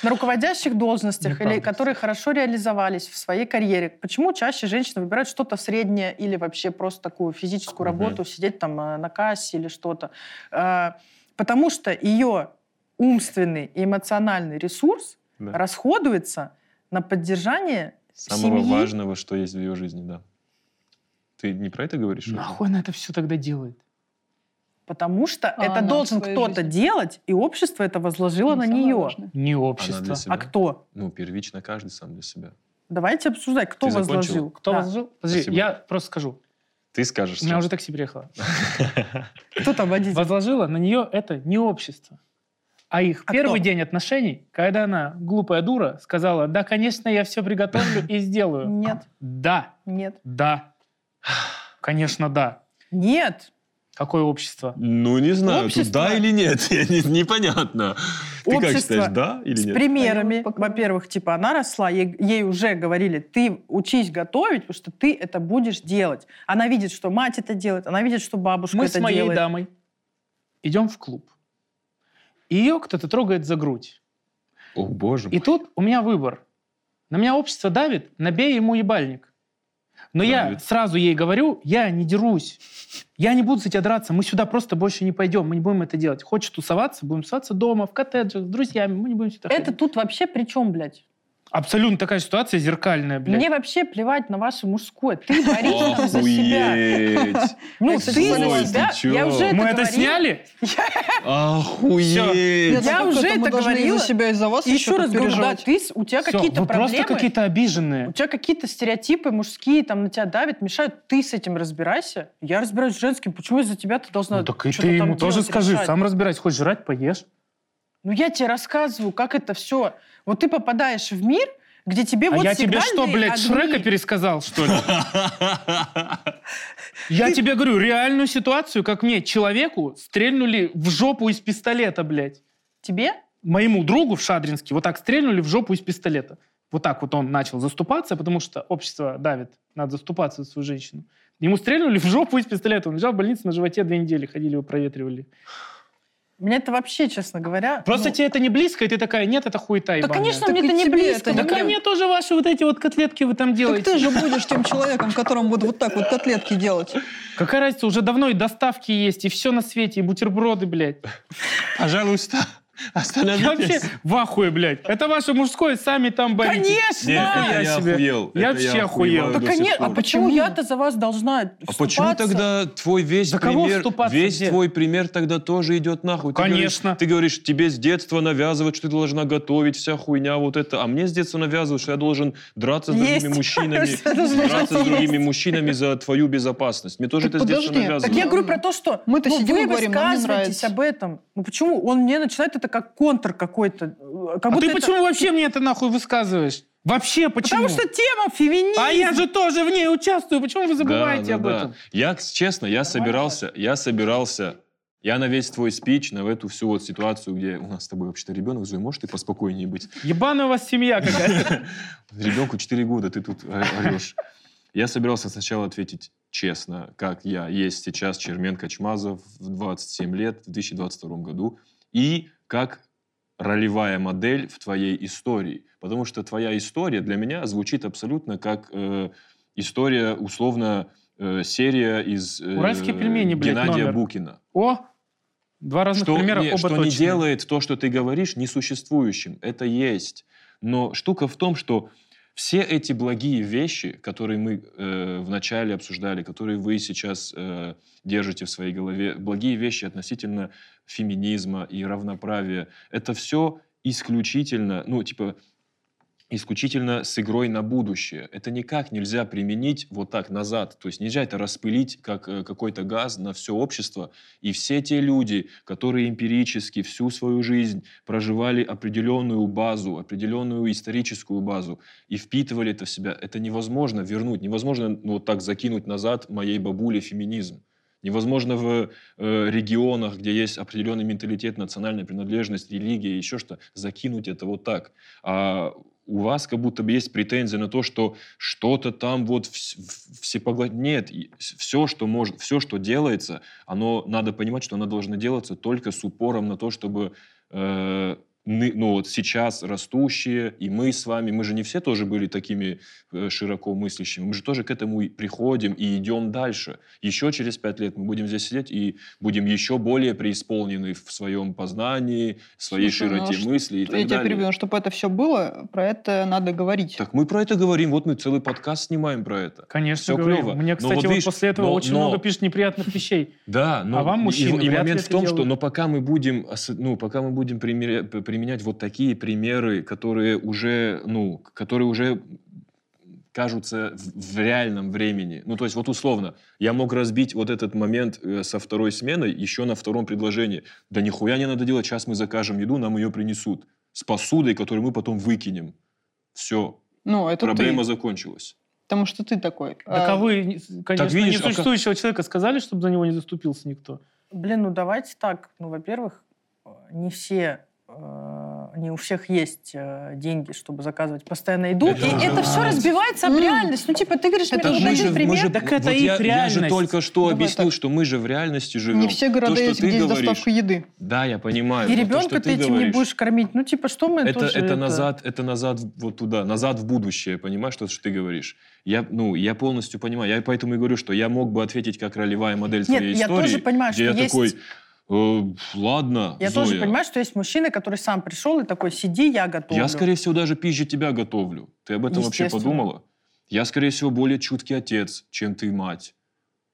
на руководящих должностях, или которые хорошо реализовались в своей карьере. Почему чаще женщины выбирают что-то среднее или вообще просто такую физическую работу, mm-hmm. сидеть там на кассе или что-то? Потому что ее умственный и эмоциональный ресурс да. расходуется на поддержание самого семьи. Важного, что есть в ее жизни, да. Ты не про это говоришь? Нахуй она это все тогда делает? Потому что а это должен кто-то жизнь. делать, и общество это возложило не на нее. Важно. Не общество. А кто? Ну, первично каждый сам для себя. Давайте обсуждать, кто Ты возложил. Закончил? Кто да. возложил? Подожди, Спасибо. Я просто скажу. Ты скажешь. У меня уже такси приехало. Кто там водитель? Возложила на нее это не общество. А их а первый кто? День отношений, когда она, глупая дура, сказала, да, конечно, я все приготовлю и сделаю. Нет. Да. Нет. Да. Конечно, да. Нет. Какое общество? Ну, не знаю, общество? Тут да или нет, непонятно. Ты как считаешь, да или нет? С примерами. Во-первых, типа, она росла, ей, ей уже говорили, ты учись готовить, потому что ты это будешь делать. Она видит, что мать это делает, она видит, что бабушка это делает. Мы с моей дамой идем в клуб. И ее кто-то трогает за грудь. О, боже мой. И тут у меня выбор. На меня общество давит, набей ему ебальник. Но да, я ведь. сразу ей говорю, я не дерусь, я не буду за тебя драться, мы сюда просто больше не пойдем, мы не будем это делать. Хочешь тусоваться, будем тусоваться дома, в коттеджах, с друзьями, мы не будем сюда ходить. Это тут вообще при чем, блядь? Абсолютно такая ситуация зеркальная, блядь. Мне вообще плевать на ваше мужское. Ты борись там за себя. Ну, ты за себя. Я уже это говорила. Мы это сняли? Охуеть. Я уже это говорила. За себя и за вас еще раз говорю, да, у тебя какие-то проблемы. Просто какие-то обиженные. У тебя какие-то стереотипы мужские, там на тебя давят, мешают. Ты с этим разбирайся. Я разбираюсь с женским. Почему из-за тебя ты должна что-то там делать? Ты ему тоже скажи, сам разбирайся. Хочешь жрать, поешь. Ну, я тебе рассказываю, как это все... Вот ты попадаешь в мир, где тебе а вот сигнальные огни... А я тебе что, блядь, Шрека пересказал, что ли? Я тебе говорю, реальную ситуацию, как мне, человеку стрельнули в жопу из пистолета, блядь. Тебе? Моему другу в Шадринске вот так стрельнули в жопу из пистолета. Вот так вот он начал заступаться, потому что общество давит, надо заступаться за свою женщину. Ему стрельнули в жопу из пистолета. Он лежал в больнице на животе две недели, ходили его проветривали. Меня это вообще, честно говоря... Просто ну... тебе это не близко, и ты такая, нет, это хуета ебаная. Да, конечно, мне это не близко. Да ко мне тоже ваши вот эти вот котлетки вы там делаете. Так ты же будешь тем человеком, которому будут вот так вот котлетки делать. Какая разница, уже давно и доставки есть, и все на свете, и бутерброды, блядь. Пожалуйста, остановитесь. Я вообще в ахуе, блядь. Это ваше мужское, сами там боритесь. Конечно! Нет, это я охуел. Я вообще охуел. Да, конечно. А почему я-то за вас должна вступаться? А почему тогда твой весь пример, весь твой пример тогда тоже идет нахуй? Конечно. Ты говоришь, тебе с детства навязывают, что ты должна готовить, вся хуйня вот это. А мне с детства навязывают, что я должен драться с другими мужчинами. Драться с другими мужчинами за твою безопасность. Мне тоже это с детства навязывают. Так я говорю про то, что вы высказываетесь об этом. Ну почему? Он мне начинает это Это как контр какой-то. Как а ты это... почему вообще мне это нахуй высказываешь? Вообще почему? Потому что тема феминизм. А я же тоже в ней участвую. Почему вы забываете да, да, об да. этом? Я, честно, я Давай собирался, так. я собирался, я на весь твой спич, на эту всю вот ситуацию, где у нас с тобой вообще-то ребенок, Зоя, может ты поспокойнее быть? Ебаная у вас семья какая-то. Ребенку четыре года, ты тут орешь. Я собирался сначала ответить честно, как я есть сейчас, Чермен Качмазов, в двадцать семь лет, в две тысячи двадцать втором году. И как ролевая модель в твоей истории. Потому что твоя история для меня звучит абсолютно как э, история, условно, э, серия из э, «Уральские пельмени», блядь, Геннадия номер. Букина. О! Два разных что примера, не, оба что точные. Что не делает то, что ты говоришь, несуществующим. Это есть. Но штука в том, что все эти благие вещи, которые мы э, вначале обсуждали, которые вы сейчас э, держите в своей голове, благие вещи относительно феминизма и равноправия, это все исключительно, ну, типа, исключительно с игрой на будущее. Это никак нельзя применить вот так назад. То есть нельзя это распылить, как э, какой-то газ на все общество. И все те люди, которые эмпирически всю свою жизнь проживали определенную базу, определенную историческую базу, и впитывали это в себя, это невозможно вернуть. Невозможно ну, вот так закинуть назад моей бабуле феминизм. Невозможно в э, регионах, где есть определенный менталитет, национальная принадлежность, религия, еще что, закинуть это вот так. А у вас как будто бы есть претензия на то, что что-то там вот всепоглощает. Нет, все что, может, все, что делается, оно надо понимать, что оно должно делаться только с упором на то, чтобы э, ну вот сейчас растущие, и мы с вами, мы же не все тоже были такими широко мыслящими, мы же тоже к этому приходим и идем дальше. Еще через пять лет мы будем здесь сидеть и будем еще более преисполнены в своем познании, в своей Слушай, широте ну, мысли и так я далее. Перебью, чтобы это все было, про это надо говорить. Так мы про это говорим, вот мы целый подкаст снимаем про это. Конечно, все клево. Мне, кстати, но, вот, вот видишь, после этого но, очень но... много пишут неприятных вещей. Да, но а вам, мужчины, и, и момент в том, делают. Что но пока мы будем, ну, пока мы будем примерять, применять вот такие примеры, которые уже, ну, которые уже кажутся в реальном времени. Ну, то есть, вот условно, я мог разбить вот этот момент со второй сменой еще на втором предложении. Да нихуя не надо делать, сейчас мы закажем еду, нам ее принесут. С посудой, которую мы потом выкинем. Все. Ну, это проблема ты. закончилась. Потому что ты такой. Так а, а вы, конечно, видишь, несуществующего а... человека сказали, чтобы за него не заступился никто? Блин, ну давайте так. Ну, во-первых, не все... не у всех есть деньги, чтобы заказывать постоянно еду. Это и же это же все раз. разбивается об реальность. Ну, типа, ты говоришь, это мне же, пример. Же, так вот это вот их я, реальность. Я же только что Давай объяснил, так. что мы же в реальности живем. Не все города то, есть, где есть доставка еды. Да, я понимаю. И ребенка то, ты, ты этим говоришь. не будешь кормить. Ну, типа, что мы это, тоже... Это, это... Назад, это назад вот туда, назад в будущее, понимаешь, то, что ты говоришь. Я, ну, я полностью понимаю. Я поэтому и говорю, что я мог бы ответить как ролевая модель твоей Нет, истории. Нет, я тоже понимаю, что я есть... такой, ладно, Я Зоя. тоже понимаю, что есть мужчина, который сам пришел и такой, сиди, я готовлю. Я, скорее всего, даже пизже тебя готовлю. Ты об этом вообще подумала? Я, скорее всего, более чуткий отец, чем ты, мать.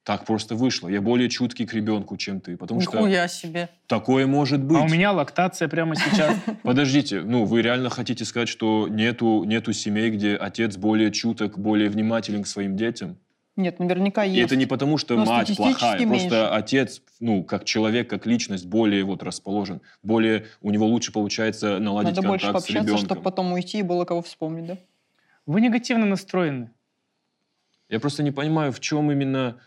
Так просто вышло. Я более чуткий к ребенку, чем ты. Потому Нихуя что себе. Такое может быть. А у меня лактация прямо сейчас. Подождите, ну вы реально хотите сказать, что нету, нету семей, где отец более чуток, более внимателен к своим детям? Нет, наверняка есть. И это не потому, что Но мать плохая, меньше. Просто отец, ну, как человек, как личность, более вот расположен, более у него лучше получается наладить Надо контакт с ребенком. Надо больше пообщаться, чтобы потом уйти и было кого вспомнить, да? Вы негативно настроены. Я просто не понимаю, в чем именно...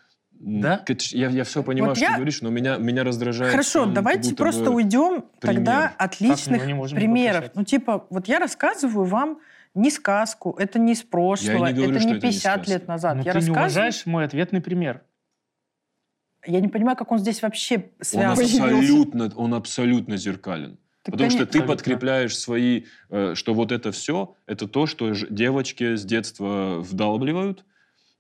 Да? Я, я все понимаю, вот что я... ты говоришь, но меня, меня раздражает... Хорошо, там, давайте просто уйдем пример. тогда от личных примеров. Попрощать? Ну, типа, вот я рассказываю вам не сказку, это не из прошлого, не говорю, это не пятьдесят это не лет назад. Но я ты рассказываю... не уважаешь мой ответный пример. Я не понимаю, как он здесь вообще связан. Он абсолютно, он абсолютно зеркален. Так Потому что не... ты абсолютно. подкрепляешь свои... Что вот это все, это то, что девочки с детства вдалбливают.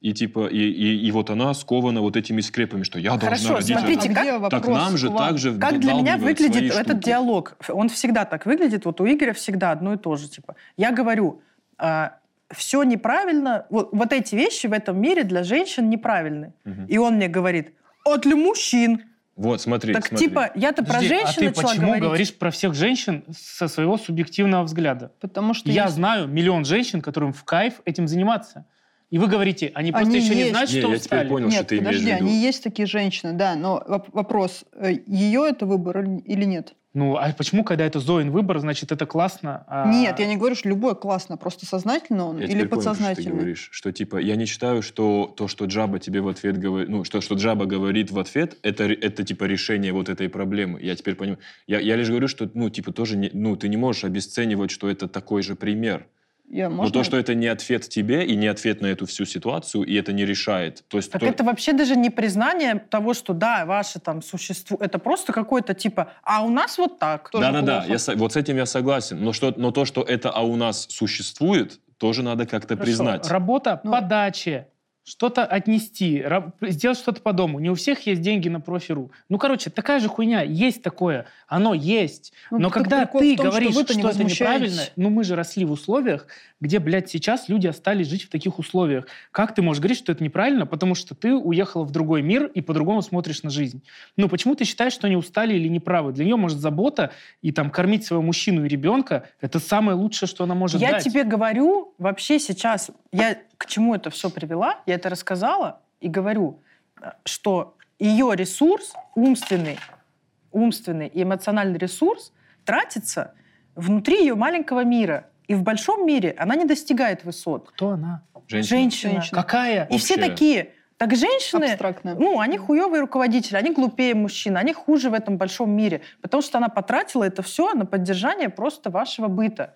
И, типа, и, и, и вот она скована вот этими скрепами, что я должна Хорошо, родить... Хорошо, смотрите, как, так нам же, так же как для меня выглядит этот штуки. диалог? Он всегда так выглядит, вот у Игоря всегда одно и то же. Типа. Я говорю, а, все неправильно, вот, вот эти вещи в этом мире для женщин неправильны. Угу. И он мне говорит, а для мужчин... Вот, смотри, так, смотри. типа, я-то про женщин начала говорить. А ты почему говорить? говоришь про всех женщин со своего субъективного взгляда? Потому что... Я есть... знаю миллион женщин, которым в кайф этим заниматься. И вы говорите, они просто они еще есть. не знают, что не, устали. Я понял, нет, что ты подожди, имеешь в виду. Они есть такие женщины, да, но вопрос, ее это выбор или нет? Ну, а почему, когда это Зоин выбор, значит, это классно? А... Нет, я не говорю, что любой классно, просто сознательно он я или подсознательно. Я что ты говоришь, что типа, я не считаю, что то, что Джаба тебе в ответ говорит, ну, что, что Джаба говорит в ответ, это, это типа решение вот этой проблемы. Я теперь понимаю. Я, я лишь говорю, что, ну, типа, тоже, не, ну, ты не можешь обесценивать, что это такой же пример. Я, Но то, что это не ответ тебе и не ответ на эту всю ситуацию, и это не решает. То есть так то... это вообще даже не признание того, что да, ваше там существо, это просто какое-то типа, а у нас вот так. Да-да-да, да, вот с этим я согласен. Но, что, но то, что это «а у нас» существует, тоже надо как-то Хорошо. признать. Работа ну. по даче, что-то отнести, сделать что-то по дому. Не у всех есть деньги на профи точка ру. Ну, короче, такая же хуйня. Есть такое. Оно есть. Ну, Но когда ты том, говоришь, что, что это неправильно... Ну, мы же росли в условиях, где, блядь, сейчас люди остались жить в таких условиях. Как ты можешь говорить, что это неправильно? Потому что ты уехала в другой мир и по-другому смотришь на жизнь. Ну, почему ты считаешь, что они устали или неправы? Для нее, может, забота и там кормить своего мужчину и ребенка — это самое лучшее, что она может я дать. Я тебе говорю вообще сейчас... Я... К чему это все привела, я это рассказала и говорю, что ее ресурс, умственный, умственный и эмоциональный ресурс тратится внутри ее маленького мира. И в большом мире она не достигает высот. Кто она? Женщина. Женщина. Женщина. Какая? И Общая. все такие. Так женщины, Абстрактная. ну, они хуевые руководители, они глупее мужчин, они хуже в этом большом мире, потому что она потратила это все на поддержание просто вашего быта.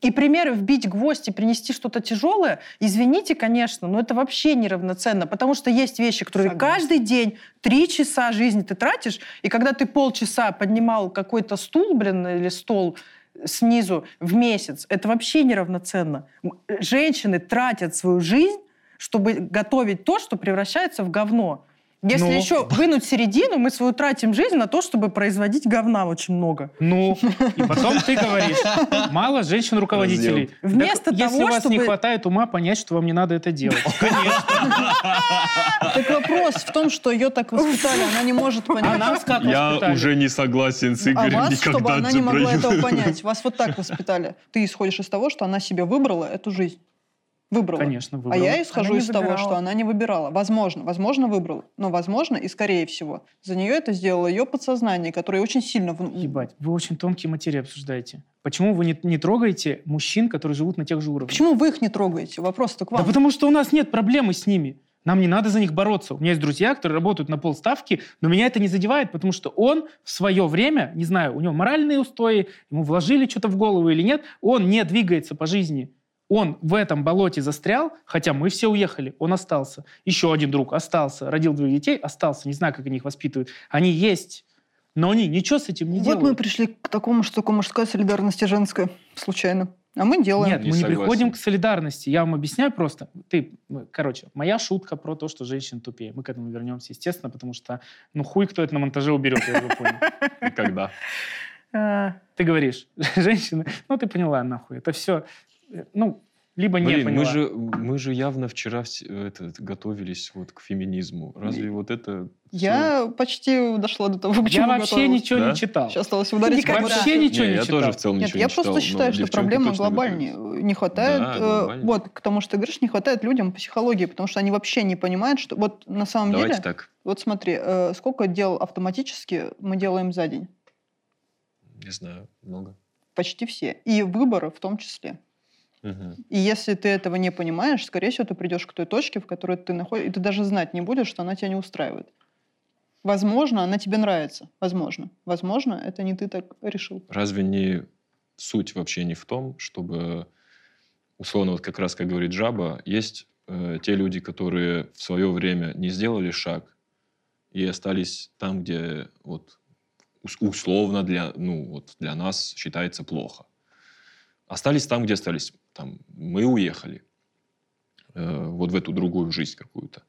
И примеры вбить гвоздь и принести что-то тяжелое, извините, конечно, но это вообще неравноценно, потому что есть вещи, которые Согласна. каждый день, три часа жизни ты тратишь, и когда ты полчаса поднимал какой-то стул, блин, или стол, снизу в месяц. Это вообще неравноценно. Женщины тратят свою жизнь, чтобы готовить то, что превращается в говно. Если ну. еще вынуть середину, мы свою тратим жизнь на то, чтобы производить говна очень много. Ну, и потом ты говоришь, мало женщин-руководителей. Вместо так, того, если у вас чтобы... не хватает ума понять, что вам не надо это делать. Конечно. Так вопрос в том, что ее так воспитали, она не может понять. А нас как воспитали? Я уже не согласен с Игорем никогда. А вас, чтобы она не могла этого понять. Вас вот так воспитали. Ты исходишь из того, что она себе выбрала эту жизнь. Выбрала. Конечно, выбрала. А я исхожу из выбирала. того, что она не выбирала. Возможно, возможно, выбрала. Но возможно и, скорее всего, за нее это сделало ее подсознание, которое очень сильно... В... Ебать, вы очень тонкие материи обсуждаете. Почему вы не, не трогаете мужчин, которые живут на тех же уровнях? Почему вы их не трогаете? Вопрос-то к вам. Да потому что у нас нет проблемы с ними. Нам не надо за них бороться. У меня есть друзья, которые работают на полставки, но меня это не задевает, потому что он в свое время, не знаю, у него моральные устои, ему вложили что-то в голову или нет, он не двигается по жизни. Он в этом болоте застрял, хотя мы все уехали, он остался. Еще один друг остался, родил двух детей, остался. Не знаю, как они их воспитывают. Они есть, но они ничего с этим не вот делают. Вот мы пришли к такому, что такое мужская солидарность и женская, случайно. А мы делаем. Нет, не мы не согласен. Приходим к солидарности. Я вам объясняю просто. Ты, короче, моя шутка про то, что женщины тупее. Мы к этому вернемся, естественно, потому что ну хуй кто это на монтаже уберет, я уже понял. Никогда. Ты говоришь, женщины, ну ты поняла, нахуй, это все... Ну, либо Блин, не поняла. Мы же, мы же явно вчера это, готовились вот к феминизму. Разве Блин. вот это... Я все... почти дошла до того, к чему готовилась. Я вообще ничего да? не читал. Сейчас осталось ударить. Никогда. Вообще да. ничего не, не читал. Я тоже в целом Нет, ничего не читал. Я просто считаю, что проблема глобальнее. Не хватает... Да, глобальнее. Вот, к тому, что ты говоришь, не хватает людям психологии, потому что они вообще не понимают, что... Вот на самом Давайте деле... так. Вот смотри, сколько дел автоматически мы делаем за день? Не знаю, много. Почти все. И выборы в том числе. И если ты этого не понимаешь, скорее всего, ты придешь к той точке, в которой ты находишься, и ты даже знать не будешь, что она тебя не устраивает. Возможно, она тебе нравится. Возможно. Возможно, это не ты так решил. Разве не суть вообще не в том, чтобы, условно, вот как раз, как говорит Джаба, есть э, те люди, которые в свое время не сделали шаг и остались там, где вот, условно для, ну, вот, для нас считается плохо. Остались там, где остались. Там, мы уехали э, вот в эту другую жизнь какую-то.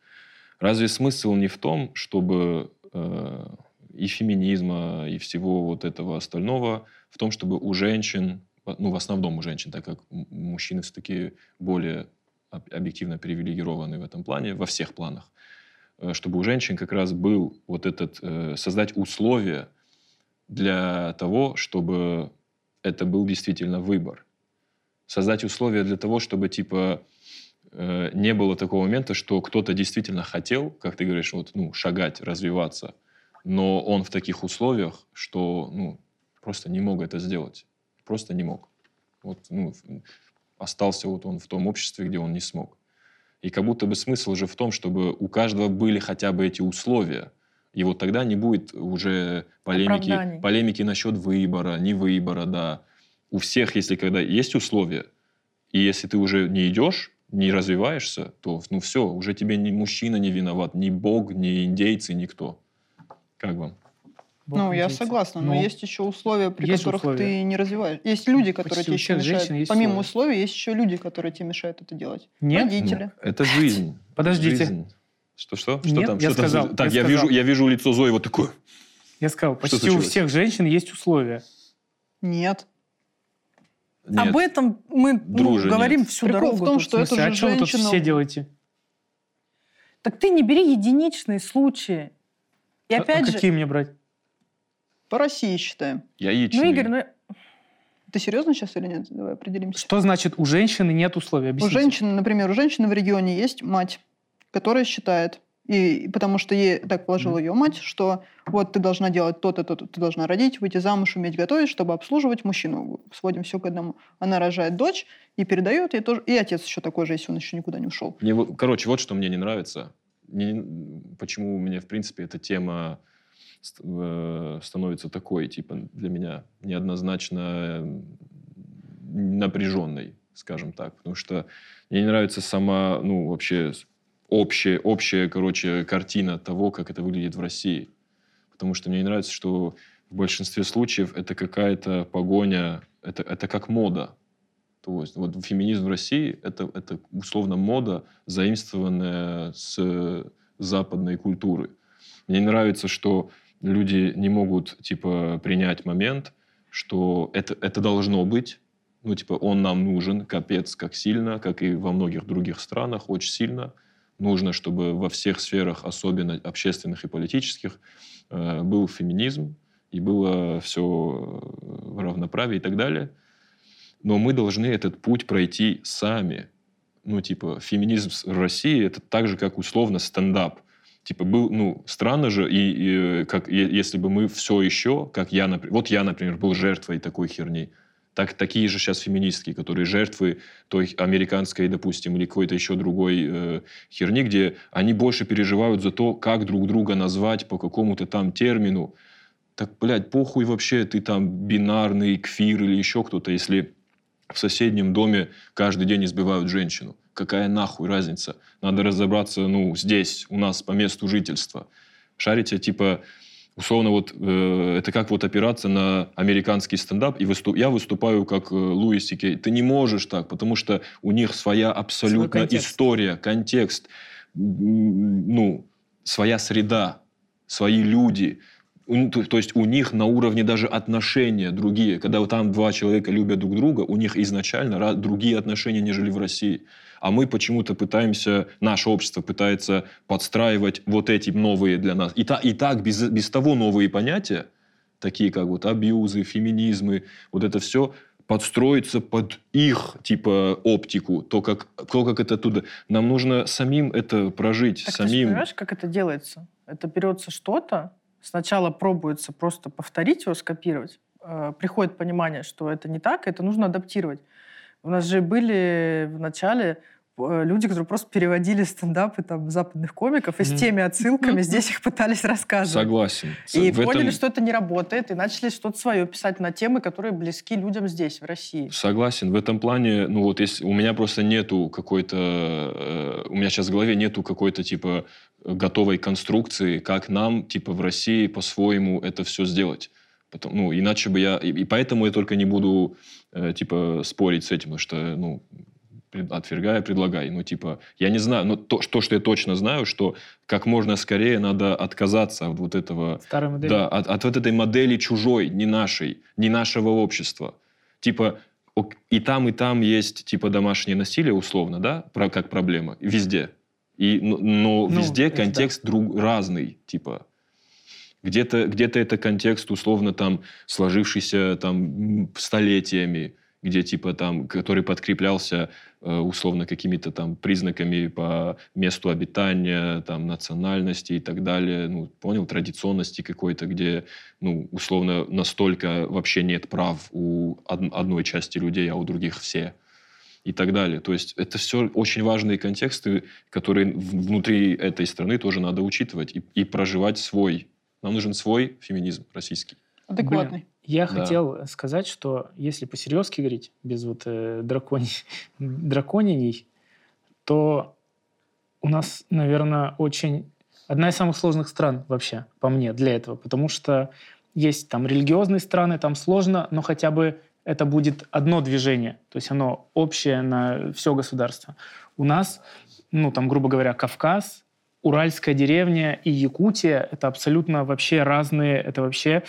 Разве смысл не в том, чтобы э, и феминизма, и всего вот этого остального, в том, чтобы у женщин, ну, в основном у женщин, так как мужчины все-таки более объективно привилегированы в этом плане, во всех планах, э, чтобы у женщин как раз был вот этот... Э, создать условия для того, чтобы это был действительно выбор. Создать условия для того, чтобы, типа, э, не было такого момента, что кто-то действительно хотел, как ты говоришь, вот, ну, шагать, развиваться, но он в таких условиях, что, ну, просто не мог это сделать. Просто не мог. Вот, ну, остался вот он в том обществе, где он не смог. И как будто бы смысл же в том, чтобы у каждого были хотя бы эти условия. И вот тогда не будет уже полемики, полемики насчет выбора, не выбора, да. У всех, если когда есть условия, и если ты уже не идешь, не развиваешься, то ну все, уже тебе ни мужчина не виноват, ни бог, ни индейцы, никто. Как вам? Бог, ну, индейцы. Я согласна, но, но есть еще условия, при которых условия. ты не развиваешься. Есть люди, которые Почти тебе еще мешают. Помимо условия. условий, есть еще люди, которые тебе мешают это делать. Нет? Родители. Нет. Это жизнь. Подождите. Жизнь. Что, что? Что Нет, там? Я что сказал. Там? Так, я, я, сказал. Вижу, я вижу лицо Зои вот такое. Я сказал, что почти у всех женщин есть условия. Нет. Нет. Об этом мы Друже, ну, говорим нет. всю Прикол дорогу. В том, что в смысле, это а что вы тут все делаете? Так ты не бери единичные случаи. И а, опять а же... Какие мне брать? По России считаем. Яичные. Ну, Игорь, ну... Ты серьезно сейчас или нет? Давай определимся. Что значит у женщины нет условий? Объясните. У женщины, например, у женщины в регионе есть мать, которая считает, и, потому что ей так положила ее мать, что вот ты должна делать то-то, то-то, ты должна родить, выйти замуж, уметь готовить, чтобы обслуживать мужчину. Сводим все к одному. Она рожает дочь и передает ей тоже. И отец еще такой же, если он еще никуда не ушел. Мне, короче, вот что мне не нравится. Не, почему у меня, в принципе, эта тема становится такой, типа, для меня неоднозначно напряженной, скажем так. Потому что мне не нравится сама, ну, вообще... Общая, общая, короче, картина того, как это выглядит в России. Потому что мне не нравится, что в большинстве случаев это какая-то погоня это, это как мода. То есть вот феминизм в России это, это условно мода, заимствованная с западной культуры. Мне нравится, что люди не могут типа принять момент, что это, это должно быть. Ну, типа, он нам нужен, капец, как сильно, как и во многих других странах, очень сильно. Нужно, чтобы во всех сферах, особенно общественных и политических, был феминизм, и было все в равноправии и так далее. Но мы должны этот путь пройти сами. Ну, типа, феминизм в России – это так же, как условно стендап. Типа, был, ну, странно же, и, и, как, и, если бы мы все еще, как я, например, вот я, например, был жертвой такой херни. Так, такие же сейчас феминистки, которые жертвы той американской, допустим, или какой-то еще другой э, херни, где они больше переживают за то, как друг друга назвать по какому-то там термину. Так, блядь, похуй вообще, ты там бинарный, квир или еще кто-то, если в соседнем доме каждый день избивают женщину. Какая нахуй разница? Надо разобраться, ну, здесь, у нас, по месту жительства. Шарите, типа... Условно, вот, э, это как вот опираться на американский стендап, и выступ, я выступаю как э, Луи Сикей. Ты не можешь так, потому что у них своя абсолютно контекст. История, контекст, ну, своя среда, свои люди. У, то, то есть у них на уровне даже отношения другие. Когда вот там два человека любят друг друга, у них изначально другие отношения, нежели в России. А мы почему-то пытаемся, наше общество пытается подстраивать вот эти новые для нас. И, та, и так без, без того новые понятия, такие как вот абьюзы, феминизмы, вот это все подстроится под их типа оптику, то как, то, как это оттуда. Нам нужно самим это прожить. Так самим. Ты же понимаешь, как это делается? Это берется что-то, сначала пробуется просто повторить его, скопировать. Приходит понимание, что это не так, это нужно адаптировать. У нас же были в начале люди, которые просто переводили стендапы там, западных комиков, и с теми отсылками здесь их пытались рассказывать. Согласен. И в поняли, этом... что это не работает, и начали что-то свое писать на темы, которые близки людям здесь, в России. Согласен. В этом плане, ну вот если у меня просто нету какой-то... У меня сейчас в голове нету какой-то типа готовой конструкции, как нам типа в России по-своему это все сделать. Потом, ну, иначе бы я... И, и поэтому я только не буду, э, типа, спорить с этим, что, ну, отвергай, предлагай. Ну, типа, я не знаю, но то, что, что я точно знаю, что как можно скорее надо отказаться от вот этого... Старой модели. Да, от, от вот этой модели чужой, не нашей, не нашего общества. Типа, и там, и там есть, типа, домашнее насилие, условно, да, про, как проблема, везде. И, но но ну, везде контекст да. друг, разный, типа... Где-то, где-то это контекст, условно, там, сложившийся там, столетиями, где, типа, там, который подкреплялся, условно, какими-то там признаками по месту обитания, там, национальности и так далее. Ну, понял, традиционности какой-то, где, ну, условно, настолько вообще нет прав у одной части людей, а у других все. И так далее. То есть это все очень важные контексты, которые внутри этой страны тоже надо учитывать и, и проживать свой. Нам нужен свой феминизм российский. Адекватный. Блин, я да. хотел сказать, что если по-серьезки говорить, без вот э, драконий, драконений, то у нас, наверное, очень... Одна из самых сложных стран вообще, по мне, для этого. Потому что есть там религиозные страны, там сложно, но хотя бы это будет одно движение. То есть оно общее на все государство. У нас, ну там, грубо говоря, Кавказ... Уральская деревня и Якутия – это абсолютно вообще разные, это вообще...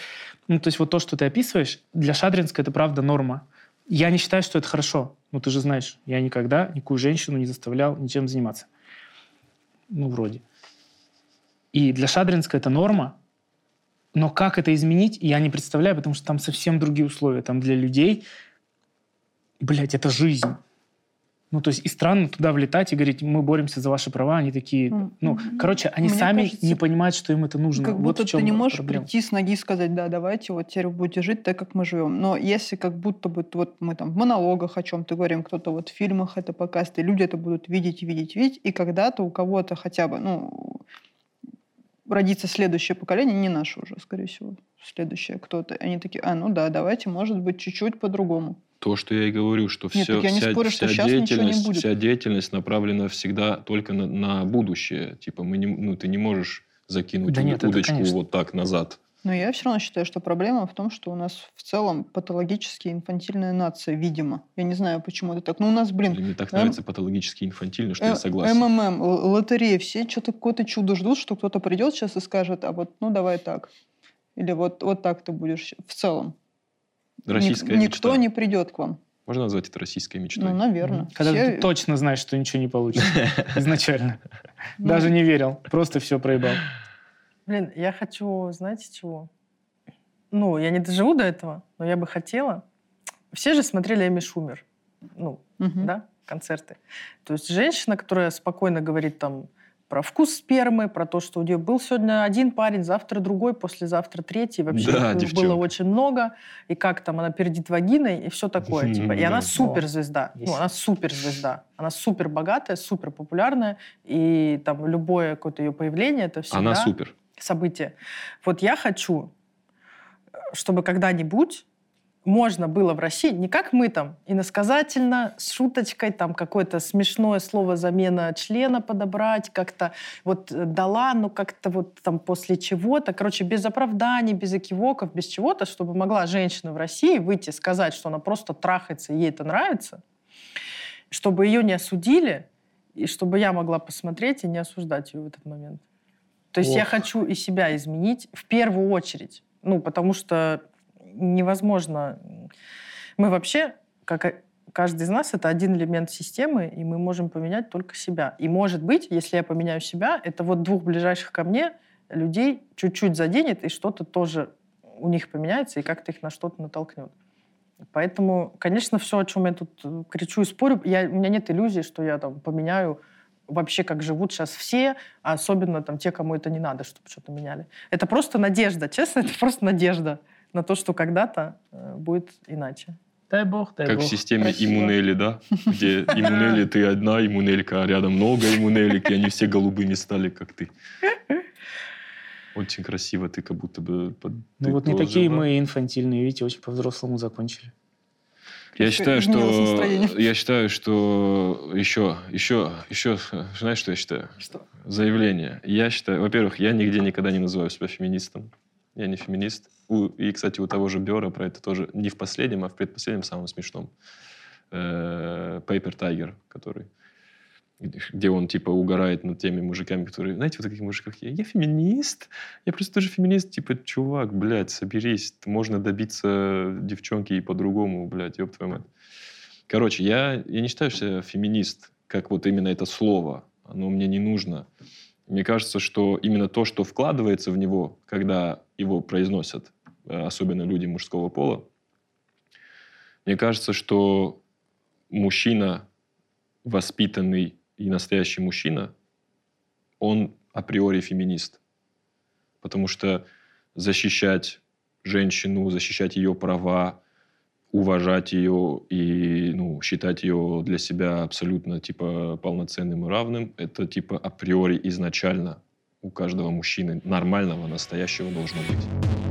Ну, то есть вот то, что ты описываешь, для Шадринска это правда норма. Я не считаю, что это хорошо. Ну, ты же знаешь, я никогда никакую женщину не заставлял ничем заниматься. Ну, вроде. И для Шадринска это норма, но как это изменить, я не представляю, потому что там совсем другие условия. Там для людей, блядь, это жизнь. Ну, то есть и странно туда влетать и говорить, мы боремся за ваши права, они такие... Mm-hmm. Ну, короче, они Мне сами кажется, не понимают, что им это нужно. Как будто вот в чем ты не можешь проблема. Прийти с ноги и сказать, да, давайте, вот теперь вы будете жить так, как мы живем. Но если как будто бы вот мы там в монологах о чем-то говорим, кто-то вот в фильмах это показывает, и люди это будут видеть, видеть, видеть, и когда-то у кого-то хотя бы, ну, родится следующее поколение, не наше уже, скорее всего, следующее кто-то. Они такие, а, ну да, давайте, может быть, чуть-чуть по-другому. То, что я и говорю, что Нет, все, вся, спорю, вся, что деятельность, вся деятельность направлена всегда только на, на будущее. Типа мы не, ну, ты не можешь закинуть да у, нет, удочку вот так назад. Но я все равно считаю, что проблема в том, что у нас в целом патологически инфантильная нация, видимо. Я не знаю, почему это так. Но у нас, блин... Мне так нравится патологически инфантильно, что я согласен. МММ, лотерея, все что-то какое-то чудо ждут, что кто-то придет сейчас и скажет, а вот, ну, давай так. Или вот, вот так ты будешь в целом. Российская мечта. Никто не придет к вам. Можно назвать это российской мечтой? Ну, наверное. Когда все... ты точно знаешь, что ничего не получится изначально. Даже не верил. Просто все проебал. Блин, я хочу, знаете, чего? Ну, я не доживу до этого, но я бы хотела. Все же смотрели Эми Шумер. Ну, да, концерты. То есть женщина, которая спокойно говорит там про вкус спермы, про то, что у нее был сегодня один парень, завтра другой, послезавтра третий. Вообще да, их было очень много. И как там она пердит вагиной и все такое. Mm-hmm, типа. И да. она суперзвезда. Yes. Ну, она суперзвезда. Она супербогатая, суперпопулярная. И там любое какое-то ее появление, это всегда она супер. Событие. Вот я хочу, чтобы когда-нибудь можно было в России, не как мы там, иносказательно, с шуточкой, там какое-то смешное слово замена члена подобрать, как-то вот дала, ну как-то вот там после чего-то, короче, без оправданий, без экивоков, без чего-то, чтобы могла женщина в России выйти, сказать, что она просто трахается, ей это нравится, чтобы ее не осудили, и чтобы я могла посмотреть и не осуждать ее в этот момент. То есть Ох. я хочу и себя изменить в первую очередь, ну потому что невозможно. Мы вообще, как каждый из нас, это один элемент системы, и мы можем поменять только себя. И, может быть, если я поменяю себя, это вот двух ближайших ко мне людей чуть-чуть заденет, и что-то тоже у них поменяется, и как-то их на что-то натолкнет. Поэтому, конечно, все, о чем я тут кричу и спорю, я, у меня нет иллюзии, что я там поменяю вообще, как живут сейчас все, а особенно там те, кому это не надо, чтобы что-то меняли. Это просто надежда, честно, это просто надежда на то, что когда-то будет иначе. Дай бог, дай как бог. Как в системе Красиво. Иммунели, да? Где иммунели, ты одна иммунелька, а рядом много иммунелек, и они все голубыми стали, как ты. Очень красиво ты как будто бы... Ну вот не такие мы инфантильные, видите, очень по-взрослому закончили. Я считаю, что, я считаю, что еще, еще, еще, знаешь, что я считаю? Что? Заявление. Я считаю, во-первых, я нигде никогда не называю себя феминистом. Я не феминист. У, и, кстати, у того же Берра про это тоже не в последнем, а в предпоследнем самом смешном. Э-э, Paper Tiger, который... где он, типа, угорает над теми мужиками, которые... Знаете, вот таких мужиков, я, я феминист, я просто тоже феминист. Типа, чувак, блядь, соберись, можно добиться девчонки и по-другому, блядь, ёб твою мать. Короче, я, я не считаю себя феминист, как вот именно это слово. Оно мне не нужно. Мне кажется, что именно то, что вкладывается в него, когда его произносят, особенно люди мужского пола, мне кажется, что мужчина, воспитанный и настоящий мужчина, он априори феминист. Потому что защищать женщину, защищать ее права, уважать ее и, ну, считать ее для себя абсолютно типа полноценным и равным, это типа априори изначально у каждого мужчины нормального, настоящего должно быть.